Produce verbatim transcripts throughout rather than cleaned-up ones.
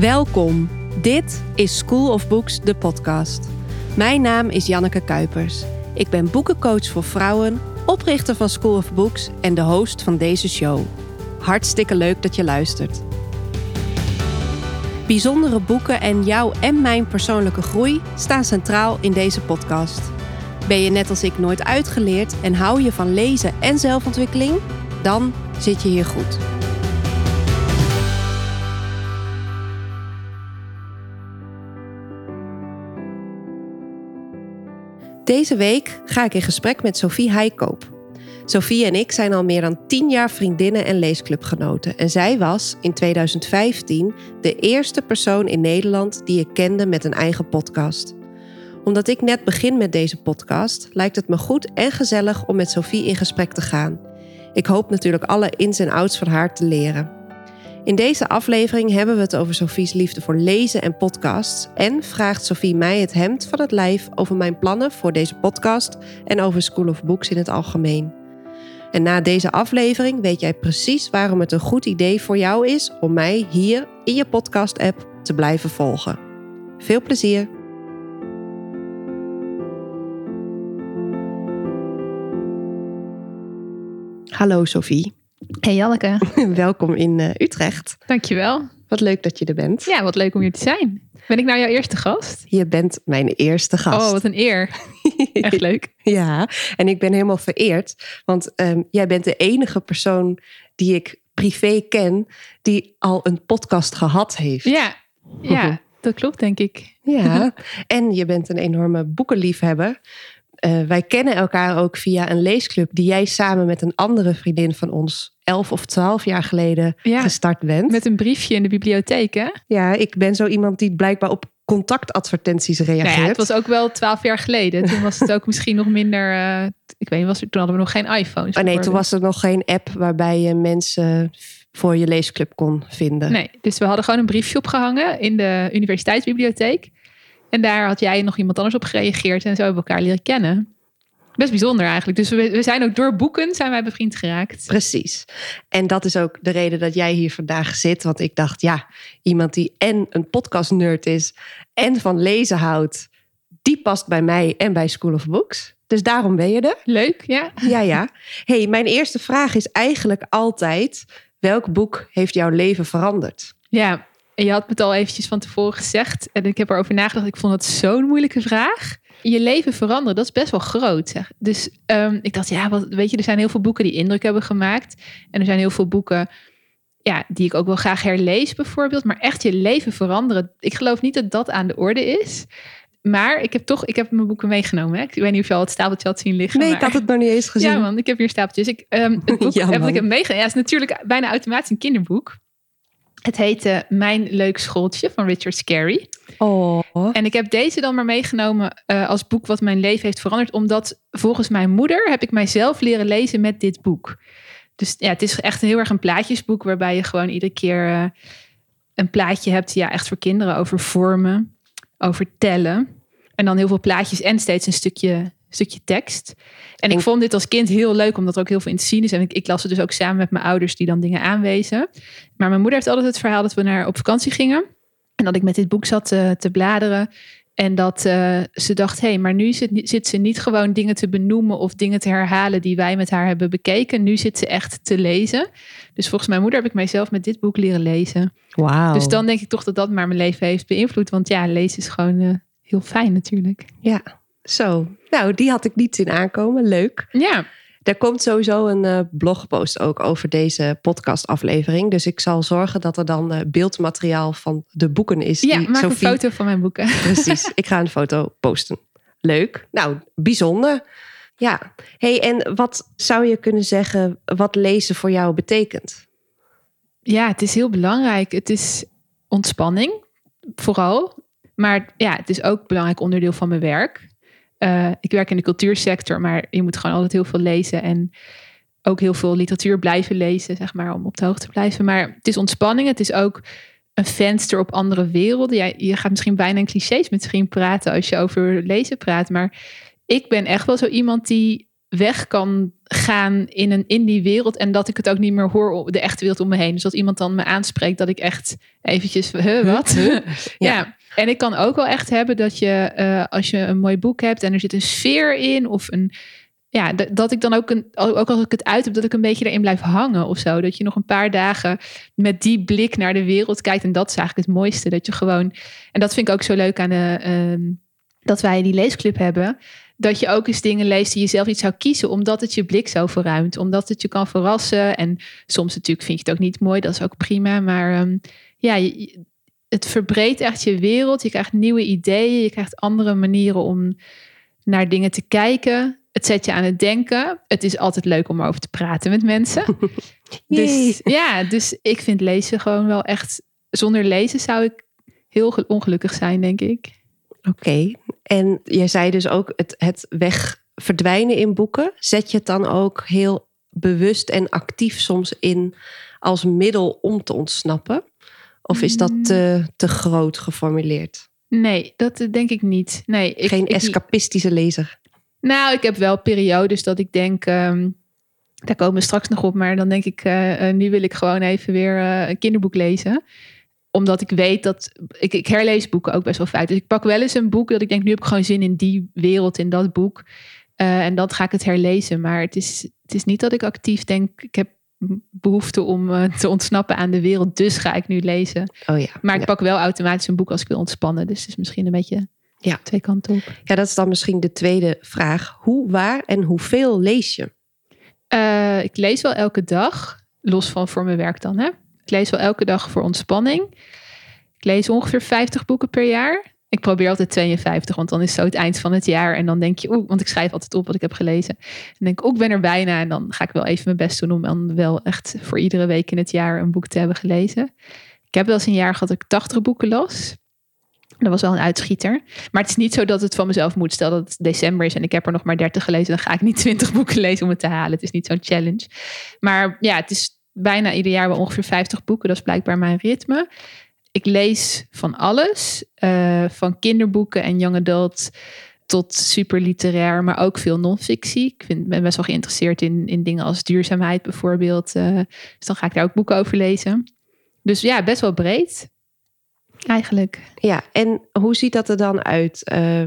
Welkom, dit is School of Books, de podcast. Mijn naam is Janneke Kuipers. Ik ben boekencoach voor vrouwen, oprichter van School of Books en de host van deze show. Hartstikke leuk dat je luistert. Bijzondere boeken en jouw en mijn persoonlijke groei staan centraal in deze podcast. Ben je net als ik nooit uitgeleerd en hou je van lezen en zelfontwikkeling? Dan zit je hier goed. Deze week ga ik in gesprek met Sofie Heikoop. Sofie en ik zijn al meer dan tien jaar vriendinnen en leesclubgenoten. En zij was in tweeduizend vijftien de eerste persoon in Nederland die ik kende met een eigen podcast. Omdat ik net begin met deze podcast, lijkt het me goed en gezellig om met Sofie in gesprek te gaan. Ik hoop natuurlijk alle ins en outs van haar te leren. In deze aflevering hebben we het over Sofie's liefde voor lezen en podcasts en vraagt Sofie mij het hemd van het lijf over mijn plannen voor deze podcast en over School of Books in het algemeen. En na deze aflevering weet jij precies waarom het een goed idee voor jou is om mij hier in je podcast-app te blijven volgen. Veel plezier! Hallo Sofie. Hey Janneke. Welkom in uh, Utrecht. Dankjewel. Wat leuk dat je er bent. Ja, wat leuk om hier te zijn. Ben ik nou jouw eerste gast? Je bent mijn eerste gast. Oh, wat een eer. Echt leuk. Ja, en ik ben helemaal vereerd. Want um, jij bent de enige persoon die ik privé ken die al een podcast gehad heeft. Ja, ja dat klopt denk ik. Ja, en je bent een enorme boekenliefhebber. Uh, wij kennen elkaar ook via een leesclub die jij samen met een andere vriendin van ons elf of twaalf jaar geleden ja, gestart bent. Met een briefje in de bibliotheek, hè? Ja, ik ben zo iemand die blijkbaar op contactadvertenties reageert. Nou ja, het was ook wel twaalf jaar geleden. Toen was het ook misschien nog minder... Uh, ik weet niet, was er, toen hadden we nog geen iPhones. Oh nee, toen was er nog geen app waarbij je mensen voor je leesclub kon vinden. Nee, dus we hadden gewoon een briefje opgehangen in de universiteitsbibliotheek. En daar had jij nog iemand anders op gereageerd. En zo hebben we elkaar leren kennen. Best bijzonder eigenlijk. Dus we, we zijn ook door boeken zijn wij bevriend geraakt. Precies. En dat is ook de reden dat jij hier vandaag zit. Want ik dacht, ja, iemand die en een podcastnerd is en van lezen houdt, die past bij mij en bij School of Books. Dus daarom ben je er. Leuk, ja. Ja, ja. Hey, mijn eerste vraag is eigenlijk altijd, welk boek heeft jouw leven veranderd? Ja, en je had het al eventjes van tevoren gezegd. En ik heb erover nagedacht. Ik vond dat zo'n moeilijke vraag. Je leven veranderen, dat is best wel groot. Zeg. Dus um, ik dacht, ja, wat, weet je, er zijn heel veel boeken die indruk hebben gemaakt. En er zijn heel veel boeken ja, die ik ook wel graag herlees bijvoorbeeld. Maar echt je leven veranderen. Ik geloof niet dat dat aan de orde is. Maar ik heb toch, ik heb mijn boeken meegenomen. Hè? Ik weet niet of je al het stapeltje had zien liggen. Nee, maar ik had het nog niet eens gezien. Ja man, ik heb hier stapeltjes. Ik, um, het boek ja, heb ik heb meegenomen. Ja, het is natuurlijk bijna automatisch een kinderboek. Het heette Mijn Leuk Schooltje van Richard Scarry. Oh. En ik heb deze dan maar meegenomen uh, als boek wat mijn leven heeft veranderd. Omdat volgens mijn moeder heb ik mijzelf leren lezen met dit boek. Dus ja, het is echt heel erg een plaatjesboek waarbij je gewoon iedere keer uh, een plaatje hebt. Ja, echt voor kinderen over vormen, over tellen. En dan heel veel plaatjes en steeds een stukje... stukje tekst. En ik vond dit als kind heel leuk, omdat er ook heel veel in te zien is. En ik, ik las het dus ook samen met mijn ouders die dan dingen aanwezen. Maar mijn moeder heeft altijd het verhaal dat we naar op vakantie gingen. En dat ik met dit boek zat uh, te bladeren. En dat uh, ze dacht, hé, hey, maar nu zit, zit ze niet gewoon dingen te benoemen of dingen te herhalen die wij met haar hebben bekeken. Nu zit ze echt te lezen. Dus volgens mijn moeder heb ik mijzelf met dit boek leren lezen. Wow. Dus dan denk ik toch dat dat maar mijn leven heeft beïnvloed. Want ja, lezen is gewoon uh, heel fijn natuurlijk. Ja, zo. Nou, die had ik niet zien aankomen. Leuk. Ja. Er komt sowieso een uh, blogpost ook over deze podcastaflevering. Dus ik zal zorgen dat er dan uh, beeldmateriaal van de boeken is. Ja, die maak Sofie... een foto van mijn boeken. Precies, ik ga een foto posten. Leuk. Nou, bijzonder. Ja. Hey, en wat zou je kunnen zeggen wat lezen voor jou betekent? Ja, het is heel belangrijk. Het is ontspanning, vooral. Maar ja, het is ook een belangrijk onderdeel van mijn werk. Uh, ik werk in de cultuursector, maar je moet gewoon altijd heel veel lezen. En ook heel veel literatuur blijven lezen, zeg maar, om op de hoogte te blijven. Maar het is ontspanning. Het is ook een venster op andere werelden. Ja, je gaat misschien bijna in clichés misschien praten als je over lezen praat. Maar ik ben echt wel zo iemand die weg kan gaan in, een, in die wereld. En dat ik het ook niet meer hoor, de echte wereld om me heen. Dus dat iemand dan me aanspreekt, dat ik echt eventjes... Huh, wat? Huh? Ja. ja, en ik kan ook wel echt hebben dat je... Uh, als je een mooi boek hebt en er zit een sfeer in... of een ja d- dat ik dan ook, een, ook als ik het uit heb... dat ik een beetje erin blijf hangen of zo. Dat je nog een paar dagen met die blik naar de wereld kijkt. En dat is eigenlijk het mooiste. Dat je gewoon... En dat vind ik ook zo leuk aan de... Uh, dat wij die leesclub hebben... dat je ook eens dingen leest die je zelf niet zou kiezen... omdat het je blik zo verruimt. Omdat het je kan verrassen. En soms natuurlijk vind je het ook niet mooi. Dat is ook prima. Maar um, ja, je, het verbreedt echt je wereld. Je krijgt nieuwe ideeën. Je krijgt andere manieren om naar dingen te kijken. Het zet je aan het denken. Het is altijd leuk om over te praten met mensen. dus ja, dus ik vind lezen gewoon wel echt... Zonder lezen zou ik heel ongelukkig zijn, denk ik. Oké, okay. En jij zei dus ook het, het weg verdwijnen in boeken. Zet je het dan ook heel bewust en actief soms in als middel om te ontsnappen? Of is dat te, te groot geformuleerd? Nee, dat denk ik niet. Nee, ik, Geen ik, escapistische ik, lezer? Nou, ik heb wel periodes dat ik denk... Um, daar komen we straks nog op, maar dan denk ik... Uh, uh, nu wil ik gewoon even weer uh, een kinderboek lezen... Omdat ik weet dat... Ik, ik herlees boeken ook best wel vaak. Dus ik pak wel eens een boek dat ik denk... nu heb ik gewoon zin in die wereld, in dat boek. Uh, en dan ga ik het herlezen. Maar het is, het is niet dat ik actief denk... ik heb behoefte om uh, te ontsnappen aan de wereld. Dus ga ik nu lezen. Oh ja, maar ik ja. pak wel automatisch een boek als ik wil ontspannen. Dus het is misschien een beetje ja. twee kanten op. Ja, dat is dan misschien de tweede vraag. Hoe, waar en hoeveel lees je? Uh, ik lees wel elke dag. Los van voor mijn werk dan, hè? Ik lees wel elke dag voor ontspanning. Ik lees ongeveer vijftig boeken per jaar. Ik probeer altijd tweeënvijftig, want dan is het zo het eind van het jaar. En dan denk je, oeh, want ik schrijf altijd op wat ik heb gelezen. En dan denk ik, oeh, ik ben er bijna. En dan ga ik wel even mijn best doen om dan wel echt voor iedere week in het jaar een boek te hebben gelezen. Ik heb wel eens een jaar gehad dat ik tachtig boeken las. Dat was wel een uitschieter. Maar het is niet zo dat het van mezelf moet. Stel dat het december is en ik heb er nog maar dertig gelezen. Dan ga ik niet twintig boeken lezen om het te halen. Het is niet zo'n challenge. Maar ja, het is... bijna ieder jaar wel ongeveer vijftig boeken. Dat is blijkbaar mijn ritme. Ik lees van alles. Uh, van kinderboeken en young adult tot superliterair, maar ook veel non-fictie. Ik vind, ben best wel geïnteresseerd in, in dingen als duurzaamheid bijvoorbeeld. Uh, dus dan ga ik daar ook boeken over lezen. Dus ja, best wel breed eigenlijk. Ja, en hoe ziet dat er dan uit? Uh...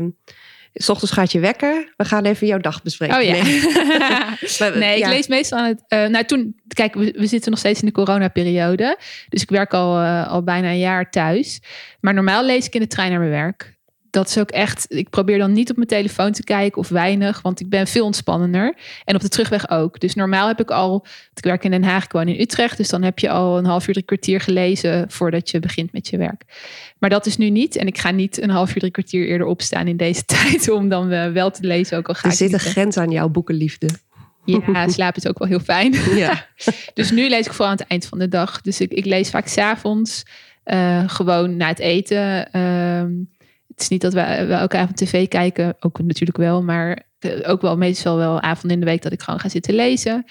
's Ochtends gaat je wekker. We gaan even jouw dag bespreken. Oh ja. Nee, nee ik ja. lees meestal aan het... Uh, nou, toen... Kijk, we, we zitten nog steeds in de coronaperiode. Dus ik werk al, uh, al bijna een jaar thuis. Maar normaal lees ik in de trein naar mijn werk. Dat is ook echt... Ik probeer dan niet op mijn telefoon te kijken of weinig. Want ik ben veel ontspannender. En op de terugweg ook. Dus normaal heb ik al... Want ik werk in Den Haag, ik woon in Utrecht. Dus dan heb je al een half uur, drie kwartier gelezen... voordat je begint met je werk. Maar dat is nu niet. En ik ga niet een half uur, drie kwartier eerder opstaan in deze tijd... om dan wel te lezen, ook al ga ik... Er zit een grens aan jouw boekenliefde. Ja, slaap is ook wel heel fijn. Ja. Dus nu lees ik vooral aan het eind van de dag. Dus ik, ik lees vaak 's avonds. Uh, gewoon na het eten... Uh, Het is niet dat we elke avond tv kijken. Ook natuurlijk wel. Maar ook wel meestal wel avonden in de week dat ik gewoon ga zitten lezen.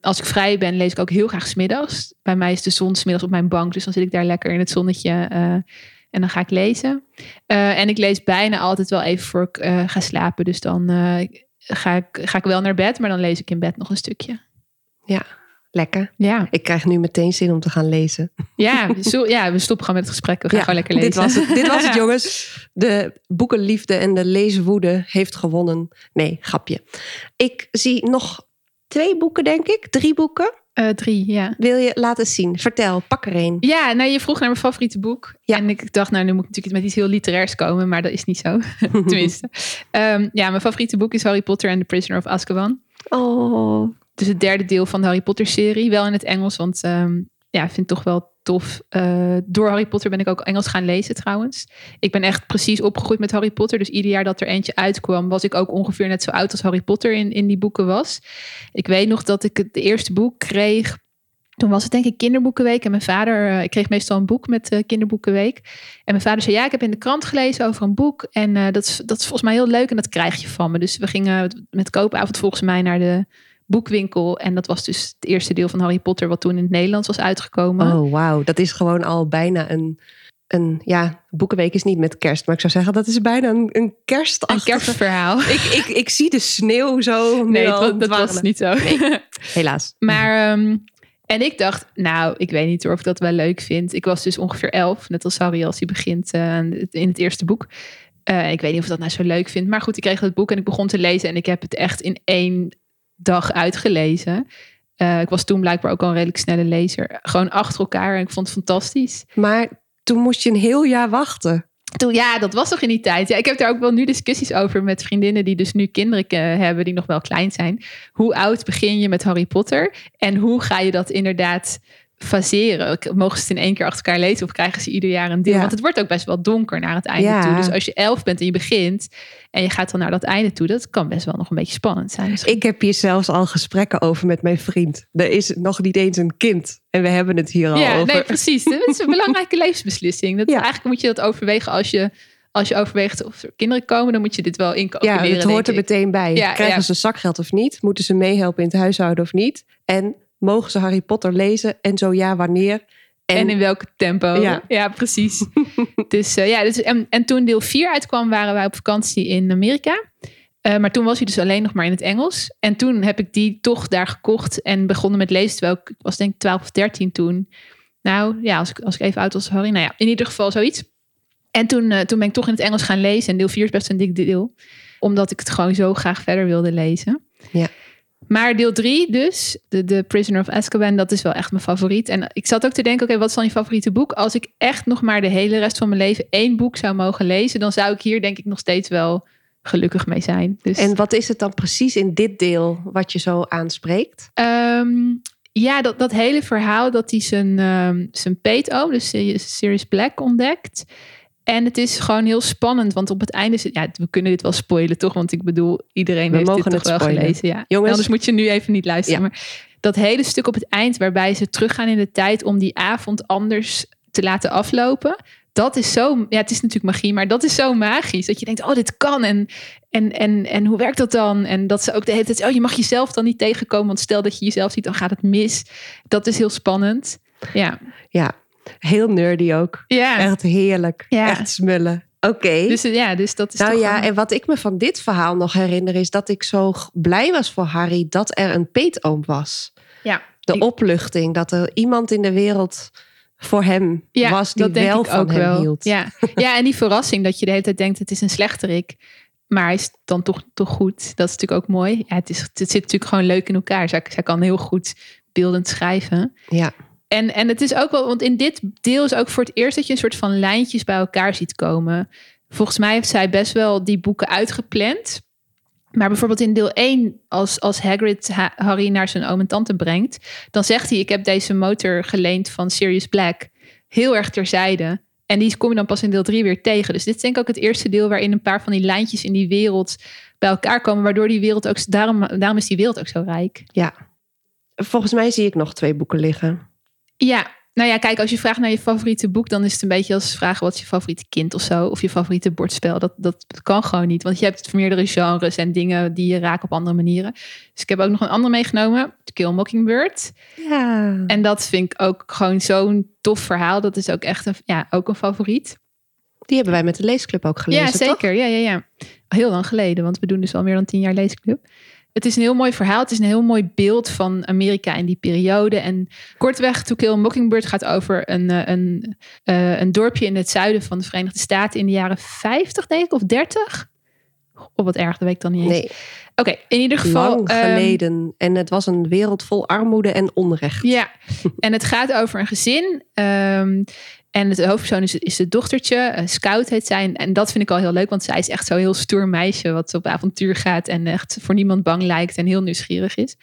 Als ik vrij ben, lees ik ook heel graag 's middags. Bij mij is de zon 's middags op mijn bank. Dus dan zit ik daar lekker in het zonnetje. Uh, en dan ga ik lezen. Uh, en ik lees bijna altijd wel even voor ik uh, ga slapen. Dus dan uh, ga, ik, ga ik wel naar bed. Maar dan lees ik in bed nog een stukje. Ja, lekker. Ja. Ik krijg nu meteen zin om te gaan lezen. Ja, zo, ja we stoppen gewoon met het gesprek. We gaan ja, gewoon lekker lezen. Dit was het, dit was het jongens. De boekenliefde en de leeswoede heeft gewonnen. Nee, grapje. Ik zie nog twee boeken, denk ik. Drie boeken. Uh, drie, ja. Wil je laten zien? Vertel, pak er een. Ja, nou je vroeg naar mijn favoriete boek. Ja. En ik dacht, nou nu moet ik natuurlijk met iets heel literairs komen. Maar dat is niet zo. Tenminste. Um, ja, mijn favoriete boek is Harry Potter and the Prisoner of Azkaban. Oh... Dus het derde deel van de Harry Potter-serie. Wel in het Engels, want um, ja, ik vind het toch wel tof. Uh, door Harry Potter ben ik ook Engels gaan lezen trouwens. Ik ben echt precies opgegroeid met Harry Potter. Dus ieder jaar dat er eentje uitkwam... was ik ook ongeveer net zo oud als Harry Potter in, in die boeken was. Ik weet nog dat ik het eerste boek kreeg... Toen was het denk ik kinderboekenweek. En mijn vader, ik kreeg meestal een boek met uh, kinderboekenweek. En mijn vader zei, ja, ik heb in de krant gelezen over een boek. En uh, dat, is, dat is volgens mij heel leuk en dat krijg je van me. Dus we gingen met koopavond volgens mij naar de... boekwinkel. En dat was dus het eerste deel van Harry Potter... wat toen in het Nederlands was uitgekomen. Oh, wauw. Dat is gewoon al bijna een een, ja, boekenweek is niet met kerst, maar ik zou zeggen dat is bijna een, een kerstachtig een kerstverhaal. ik, ik, ik zie de sneeuw zo. Nee, het was, dat was niet zo. Nee, helaas. Maar, um, en ik dacht, nou, ik weet niet hoor of ik dat wel leuk vind. Ik was dus ongeveer elf, net als Harry als hij begint uh, in het eerste boek. Uh, ik weet niet of ik dat nou zo leuk vind. Maar goed, ik kreeg dat boek en ik begon te lezen en ik heb het echt in één dag uitgelezen. Uh, ik was toen blijkbaar ook al een redelijk snelle lezer. Gewoon achter elkaar en ik vond het fantastisch. Maar toen moest je een heel jaar wachten. Toen, ja, dat was toch in die tijd. Ja, ik heb daar ook wel nu discussies over met vriendinnen die dus nu kinderen hebben die nog wel klein zijn. Hoe oud begin je met Harry Potter? En hoe ga je dat inderdaad faseren? Mogen ze het in één keer achter elkaar lezen of krijgen ze ieder jaar een deel? Ja. Want het wordt ook best wel donker naar het einde ja. toe. Dus als je elf bent en je begint en je gaat dan naar dat einde toe, dat kan best wel nog een beetje spannend zijn. Misschien. Ik heb hier zelfs al gesprekken over met mijn vriend. Er is nog niet eens een kind en we hebben het hier al ja, over. Ja, nee, precies. Dat is een belangrijke levensbeslissing. Dat, ja. Eigenlijk moet je dat overwegen als je als je overweegt of er kinderen komen, dan moet je dit wel incalculeren. Ja, het hoort er meteen bij. Ja, krijgen ja. ze zakgeld of niet? Moeten ze meehelpen in het huishouden of niet? En mogen ze Harry Potter lezen? En zo ja, wanneer? En, en in welk tempo? Ja, ja precies. dus, uh, ja, dus, en, en toen deel vier uitkwam, waren wij op vakantie in Amerika. Uh, maar toen was hij dus alleen nog maar in het Engels. En toen heb ik die toch daar gekocht en begonnen met lezen. Terwijl ik, ik was denk ik twaalf of dertien toen. Nou ja, als ik, als ik even oud was, Harry. Nou ja, in ieder geval zoiets. En toen, uh, toen ben ik toch in het Engels gaan lezen. En deel vier is best een dik deel. Omdat ik het gewoon zo graag verder wilde lezen. Ja. Maar deel drie dus, de, de Prisoner of Azkaban, dat is wel echt mijn favoriet. En ik zat ook te denken, oké, okay, wat is dan je favoriete boek? Als ik echt nog maar de hele rest van mijn leven één boek zou mogen lezen, dan zou ik hier denk ik nog steeds wel gelukkig mee zijn. Dus... En wat is het dan precies in dit deel wat je zo aanspreekt? Um, ja, dat, dat hele verhaal dat hij zijn, um, zijn peetoom, dus Sirius Black, ontdekt. En het is gewoon heel spannend, want op het einde... Ja, we kunnen dit wel spoilen, toch? Want ik bedoel, iedereen we heeft dit toch wel spoilen. Gelezen. Ja. Jongens, anders moet je nu even niet luisteren. Ja. Maar dat hele stuk op het eind waarbij ze teruggaan in de tijd... om die avond anders te laten aflopen... Dat is zo... Ja, het is natuurlijk magie, maar dat is zo magisch. Dat je denkt, oh, dit kan. En, en, en, en hoe werkt dat dan? En dat ze ook de hele tijd... Oh, je mag jezelf dan niet tegenkomen, want stel dat je jezelf ziet... dan gaat het mis. Dat is heel spannend. Ja, ja. Heel nerdy ook. Yeah. Echt heerlijk. Yeah. Echt smullen. Oké. Okay. Dus ja, dus dat is. Nou toch ja, wel... en wat ik me van dit verhaal nog herinner is dat ik zo blij was voor Harry dat er een peetoom was. Ja. De ik... opluchting dat er iemand in de wereld voor hem ja, was die wel van ook hem wel. Hield. Ja. ja, en die verrassing dat je de hele tijd denkt het is een slechterik, maar hij is dan toch, toch goed. Dat is natuurlijk ook mooi. Ja, het, is, het zit natuurlijk gewoon leuk in elkaar. Zij, zij kan heel goed beeldend schrijven. Ja. En, en het is ook wel, want in dit deel is ook voor het eerst dat je een soort van lijntjes bij elkaar ziet komen. Volgens mij heeft zij best wel die boeken uitgepland. Maar bijvoorbeeld in deel één, als, als Hagrid ha- Harry naar zijn oom en tante brengt, dan zegt hij, ik heb deze motor geleend van Sirius Black. Heel erg terzijde. En die kom je dan pas in deel drie weer tegen. Dus dit is denk ik ook het eerste deel waarin een paar van die lijntjes in die wereld bij elkaar komen. Waardoor die wereld ook, daarom, daarom is die wereld ook zo rijk. Ja, volgens mij zie ik nog twee boeken liggen. Ja, nou ja, kijk, als je vraagt naar je favoriete boek... dan is het een beetje als vragen wat is je favoriete kind of zo... of je favoriete bordspel. Dat, dat kan gewoon niet, want je hebt meerdere genres... en dingen die je raken op andere manieren. Dus ik heb ook nog een ander meegenomen. To Kill a Mockingbird. Ja. En dat vind ik ook gewoon zo'n tof verhaal. Dat is ook echt een, ja, ook een favoriet. Die hebben wij met de leesclub ook gelezen, ja, zeker. Toch? Ja, ja, ja. Heel lang geleden, want we doen dus al meer dan tien jaar leesclub. Het is een heel mooi verhaal. Het is een heel mooi beeld van Amerika in die periode. En kortweg, To Kill a Mockingbird gaat over een, een, een dorpje in het zuiden van de Verenigde Staten in de jaren vijftig, denk ik, of dertig. Oh, wat erg, dat weet ik dan niet eens. Nee. Oké, okay, in ieder geval... Lang geleden. Um, en het was een wereld vol armoede en onrecht. Ja, en het gaat over een gezin. Um, en het hoofdpersoon is, is het dochtertje. Uh, Scout heet zij. En, en dat vind ik al heel leuk, want zij is echt zo'n heel stoer meisje... wat op avontuur gaat en echt voor niemand bang lijkt... en heel nieuwsgierig is.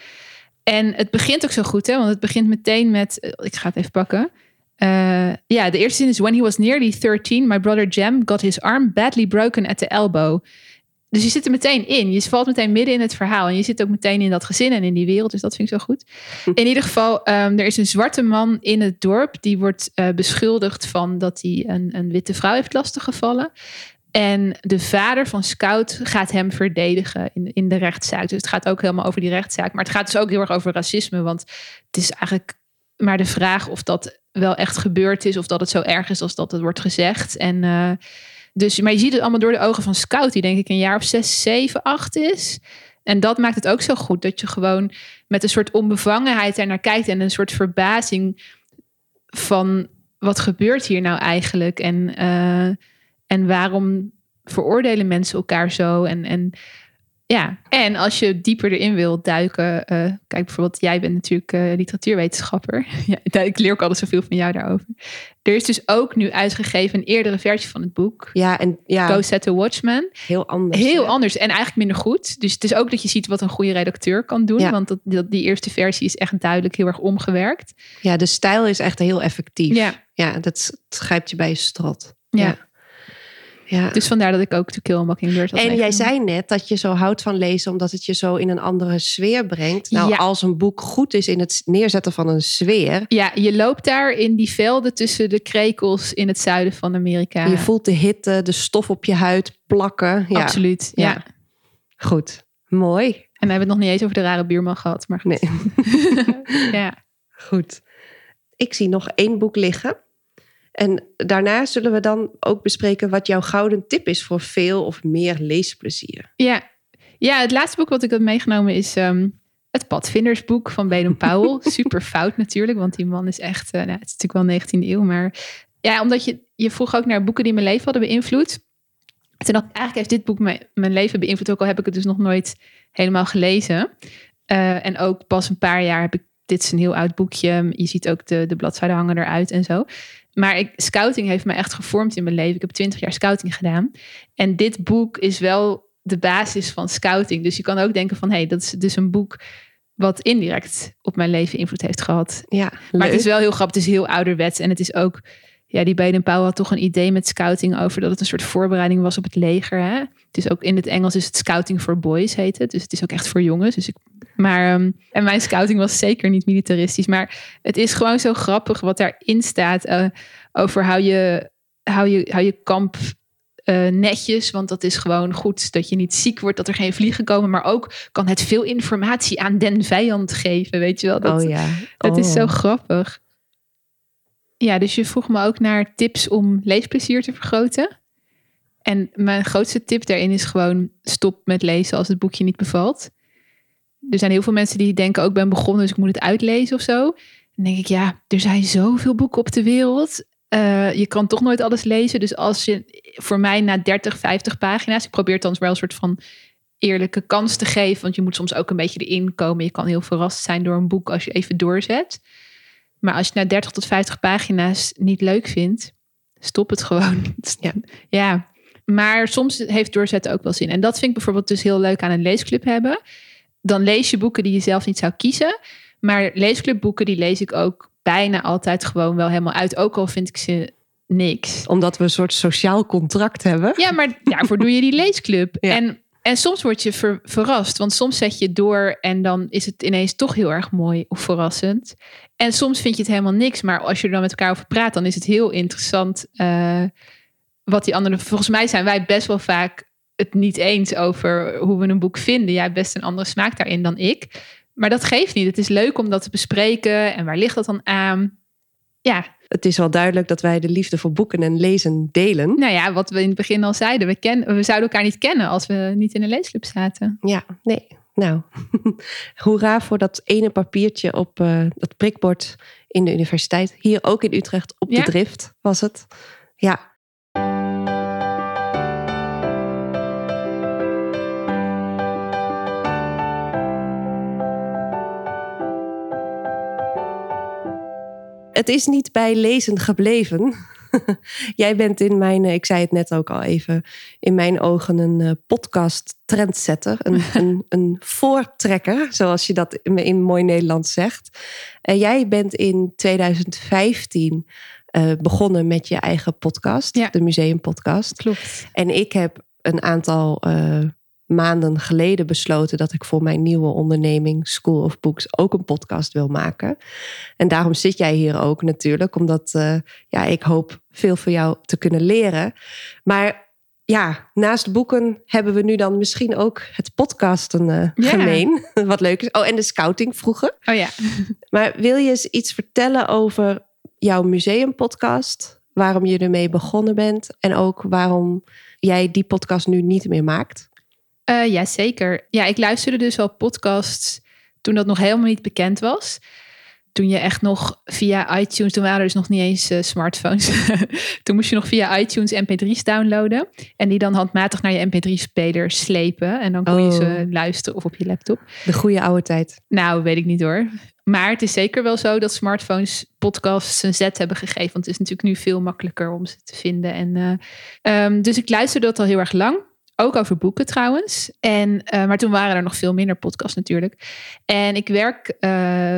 En het begint ook zo goed, hè? Want het begint meteen met... Uh, ik ga het even pakken... Ja, uh, yeah, de eerste zin is... When he was nearly thirteen, my brother Jem got his arm badly broken at the elbow... Dus je zit er meteen in. Je valt meteen midden in het verhaal. En je zit ook meteen in dat gezin en in die wereld. Dus dat vind ik zo goed. In ieder geval, um, er is een zwarte man in het dorp. Die wordt uh, beschuldigd van dat hij een, een witte vrouw heeft lastiggevallen. En de vader van Scout gaat hem verdedigen in, in de rechtszaak. Dus het gaat ook helemaal over die rechtszaak. Maar het gaat dus ook heel erg over racisme. Want het is eigenlijk... Maar de vraag of dat wel echt gebeurd is, of dat het zo erg is als dat het wordt gezegd. En uh, dus, maar je ziet het allemaal door de ogen van Scout, die denk ik een jaar of zes, zeven, acht is. En dat maakt het ook zo goed, dat je gewoon met een soort onbevangenheid ernaar kijkt en een soort verbazing van wat gebeurt hier nou eigenlijk? En, uh, en waarom veroordelen mensen elkaar zo? En, en, ja. En als je dieper erin wilt duiken, uh, kijk bijvoorbeeld, jij bent natuurlijk uh, literatuurwetenschapper. Ja, ik leer ook altijd zoveel van jou daarover. Er is dus ook nu uitgegeven een eerdere versie van het boek. Ja, en ja. Go Set the Watchman. Heel anders. Heel ja. anders en eigenlijk minder goed. Dus het is ook dat je ziet wat een goede redacteur kan doen. Ja. Want dat, dat, die eerste versie is echt duidelijk heel erg omgewerkt. Ja, de stijl is echt heel effectief. Ja, ja dat, dat grijpt je bij je strot. Ja. ja. Ja. Dus vandaar dat ik ook To Kill a Mockingbird had. En jij genoemd. Zei net dat je zo houdt van lezen omdat het je zo in een andere sfeer brengt. Nou, ja. Als een boek goed is in het neerzetten van een sfeer. Ja, je loopt daar in die velden tussen de krekels in het zuiden van Amerika. Je voelt de hitte, de stof op je huid plakken. Ja. Absoluut, ja. ja. Goed, mooi. En we hebben het nog niet eens over de rare buurman gehad, maar goed. Nee. ja. Goed. Ik zie nog één boek liggen. En daarna zullen we dan ook bespreken wat jouw gouden tip is voor veel of meer leesplezier. Ja, ja het laatste boek wat ik heb meegenomen is um, het Padvindersboek van Baden Powell. Super fout natuurlijk, want die man is echt, uh, nou, het is natuurlijk wel negentiende eeuw. Maar ja, omdat je, je vroeg ook naar boeken die mijn leven hadden beïnvloed. Toen dacht ik, eigenlijk heeft dit boek mijn, mijn leven beïnvloed, ook al heb ik het dus nog nooit helemaal gelezen. Uh, en ook pas een paar jaar heb ik, dit is een heel oud boekje. Je ziet ook de, de bladzijden hangen eruit en zo. Maar ik, scouting heeft me echt gevormd in mijn leven. Ik heb twintig jaar scouting gedaan. En dit boek is wel de basis van scouting. Dus je kan ook denken van... hé, hey, dat is dus een boek wat indirect op mijn leven invloed heeft gehad. Ja, maar leuk. Het is wel heel grappig. Het is heel ouderwets. En het is ook... ja, die Baden Powell had toch een idee met scouting over... dat het een soort voorbereiding was op het leger. Hè? Het is ook in het Engels is het Scouting for Boys heet het. Dus het is ook echt voor jongens. Dus ik, maar, um, en mijn scouting was zeker niet militaristisch. Maar het is gewoon zo grappig wat daarin staat... Uh, over hou je, hou je, hou je kamp uh, netjes. Want dat is gewoon goed dat je niet ziek wordt. Dat er geen vliegen komen. Maar ook kan het veel informatie aan den vijand geven. Weet je wel? Dat, oh ja. dat oh. is zo grappig. Ja, dus je vroeg me ook naar tips om leesplezier te vergroten. En mijn grootste tip daarin is gewoon... stop met lezen als het boekje niet bevalt. Er zijn heel veel mensen die denken... ook oh, ben begonnen, dus ik moet het uitlezen of zo. Dan denk ik, ja, er zijn zoveel boeken op de wereld. Uh, je kan toch nooit alles lezen. Dus als je voor mij na dertig, vijftig pagina's... ik probeer dan wel een soort van eerlijke kans te geven... want je moet soms ook een beetje erin komen. Je kan heel verrast zijn door een boek als je even doorzet... Maar als je na dertig tot vijftig pagina's niet leuk vindt, stop het gewoon. Ja. ja, maar soms heeft doorzetten ook wel zin. En dat vind ik bijvoorbeeld dus heel leuk aan een leesclub hebben. Dan lees je boeken die je zelf niet zou kiezen. Maar leesclubboeken, die lees ik ook bijna altijd gewoon wel helemaal uit. Ook al vind ik ze niks. Omdat we een soort sociaal contract hebben. Ja, maar daarvoor doe je die leesclub. Ja. En... En soms word je ver, verrast, want soms zet je door... en dan is het ineens toch heel erg mooi of verrassend. En soms vind je het helemaal niks. Maar als je er dan met elkaar over praat... dan is het heel interessant uh, wat die anderen... Volgens mij zijn wij best wel vaak het niet eens over hoe we een boek vinden. Jij hebt best een andere smaak daarin dan ik. Maar dat geeft niet. Het is leuk om dat te bespreken. En waar ligt dat dan aan? Ja. Het is wel duidelijk dat wij de liefde voor boeken en lezen delen. Nou ja, wat we in het begin al zeiden. We, ken, we zouden elkaar niet kennen als we niet in een leesclub zaten. Ja, nee. Nou, hoera voor dat ene papiertje op uh, dat prikbord in de universiteit. Hier ook in Utrecht op ja. de Drift was het. Ja. Het is niet bij lezen gebleven. Jij bent in mijn, ik zei het net ook al even... in mijn ogen een podcast trendsetter. Een, een, een voortrekker, zoals je dat in mooi Nederlands zegt. En jij bent in tweeduizend vijftien uh, begonnen met je eigen podcast. Ja. De Museumpodcast. Klopt. En ik heb een aantal... Uh, maanden geleden besloten dat ik voor mijn nieuwe onderneming School of Books ook een podcast wil maken. En daarom zit jij hier ook natuurlijk, omdat uh, ja, ik hoop veel van jou te kunnen leren. Maar ja, naast boeken hebben we nu dan misschien ook het podcasten uh, ja. gemeen. Wat leuk is. Oh, en de scouting vroeger. Oh ja. Maar wil je eens iets vertellen over jouw museumpodcast? Waarom je ermee begonnen bent? En ook waarom jij die podcast nu niet meer maakt? Uh, ja, zeker. Ja, ik luisterde dus al podcasts toen dat nog helemaal niet bekend was. Toen je echt nog via iTunes... Toen waren er dus nog niet eens uh, smartphones. Toen moest je nog via iTunes M P drie's downloaden. En die dan handmatig naar je M P drie-speler slepen. En dan kon oh. je ze luisteren of op je laptop. De goede oude tijd. Nou, weet ik niet hoor. Maar het is zeker wel zo dat smartphones podcasts een zet hebben gegeven. Want het is natuurlijk nu veel makkelijker om ze te vinden. En, uh, um, dus ik luisterde dat al heel erg lang. Ook over boeken trouwens. En, uh, maar toen waren er nog veel minder podcasts natuurlijk. En ik werk, uh,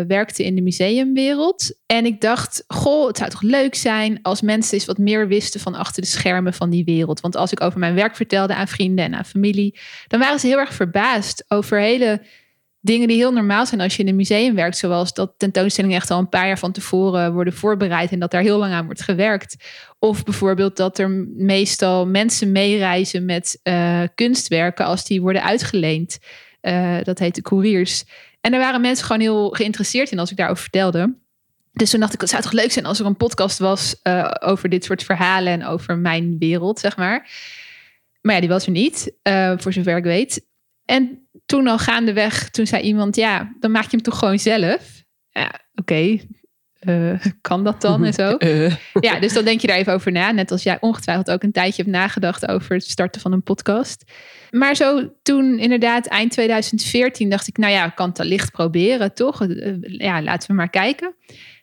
werkte in de museumwereld. En ik dacht, goh, het zou toch leuk zijn als mensen eens wat meer wisten van achter de schermen van die wereld. Want als ik over mijn werk vertelde aan vrienden en aan familie, dan waren ze heel erg verbaasd over hele dingen die heel normaal zijn als je in een museum werkt. Zoals dat tentoonstellingen echt al een paar jaar van tevoren worden voorbereid en dat daar heel lang aan wordt gewerkt. Of bijvoorbeeld dat er meestal mensen meereizen met uh, kunstwerken als die worden uitgeleend. Uh, dat heet de couriers. En daar waren mensen gewoon heel geïnteresseerd in als ik daarover vertelde. Dus toen dacht ik, het zou toch leuk zijn als er een podcast was uh, over dit soort verhalen en over mijn wereld, zeg maar. Maar ja, die was er niet, uh, voor zover ik weet. En toen al gaandeweg, toen zei iemand, ja, dan maak je hem toch gewoon zelf? Ja, oké, okay. uh, kan dat dan en zo? Uh. Ja, dus dan denk je daar even over na. Net als jij ongetwijfeld ook een tijdje hebt nagedacht over het starten van een podcast. Maar zo toen inderdaad eind tweeduizend veertien dacht ik, nou ja, ik kan het allicht proberen, toch? Uh, ja, laten we maar kijken.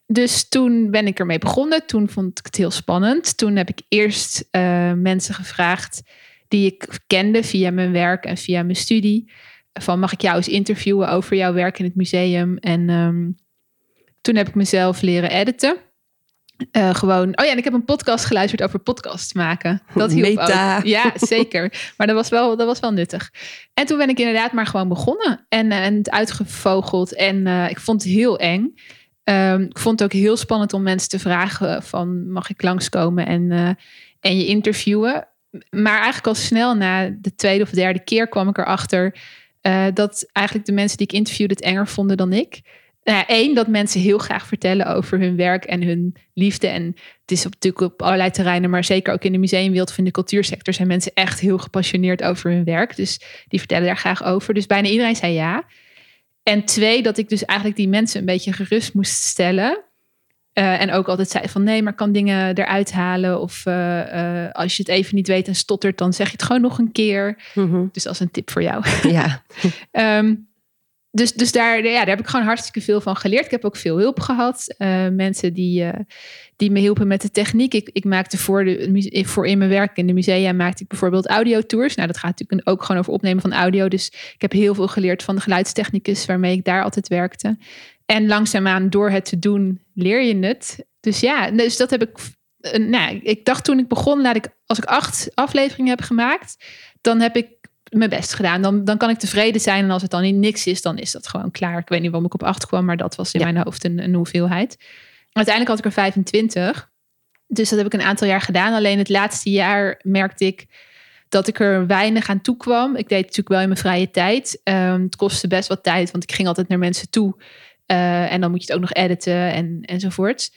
Dus toen ben ik ermee begonnen. Toen vond ik het heel spannend. Toen heb ik eerst uh, mensen gevraagd die ik kende via mijn werk en via mijn studie. Van, mag ik jou eens interviewen over jouw werk in het museum? En um, toen heb ik mezelf leren editen. Uh, gewoon, oh ja, en ik heb een podcast geluisterd over podcasts maken. Dat hielp Meta. Ook. Ja, zeker. Maar dat was, wel, dat was wel nuttig. En toen ben ik inderdaad maar gewoon begonnen. En, en het uitgevogeld. En uh, ik vond het heel eng. Um, ik vond het ook heel spannend om mensen te vragen van, mag ik langskomen en, uh, en je interviewen? Maar eigenlijk al snel na de tweede of derde keer kwam ik erachter Uh, dat eigenlijk de mensen die ik interviewde het enger vonden dan ik. Uh, Eén, dat mensen heel graag vertellen over hun werk en hun liefde. En het is op, natuurlijk op allerlei terreinen, maar zeker ook in de museumwereld of in de cultuursector zijn mensen echt heel gepassioneerd over hun werk. Dus die vertellen daar graag over. Dus bijna iedereen zei ja. En twee, dat ik dus eigenlijk die mensen een beetje gerust moest stellen. Uh, en ook altijd zei van nee, maar kan dingen eruit halen. Of uh, uh, als je het even niet weet en stottert, dan zeg je het gewoon nog een keer. Mm-hmm. Dus dat is een tip voor jou. Ja. um, dus dus daar, ja, daar heb ik gewoon hartstikke veel van geleerd. Ik heb ook veel hulp gehad. Uh, mensen die, uh, die me hielpen met de techniek. Ik, ik maakte voor, de, voor in mijn werk in de musea maakte ik bijvoorbeeld audiotours. Nou, dat gaat natuurlijk ook gewoon over opnemen van audio. Dus ik heb heel veel geleerd van de geluidstechnicus waarmee ik daar altijd werkte. En langzaamaan door het te doen leer je het. Dus ja, dus dat heb ik. Nou, ik dacht toen ik begon, laat ik, als ik acht afleveringen heb gemaakt, dan heb ik mijn best gedaan. Dan, dan kan ik tevreden zijn. En als het dan niet niks is, dan is dat gewoon klaar. Ik weet niet waarom ik op acht kwam, maar dat was in ja. mijn hoofd een, een hoeveelheid. Uiteindelijk had ik er vijfentwintig. Dus dat heb ik een aantal jaar gedaan. Alleen het laatste jaar merkte ik dat ik er weinig aan toe kwam. Ik deed het natuurlijk wel in mijn vrije tijd. Um, het kostte best wat tijd, want ik ging altijd naar mensen toe. Uh, en dan moet je het ook nog editen en, enzovoort.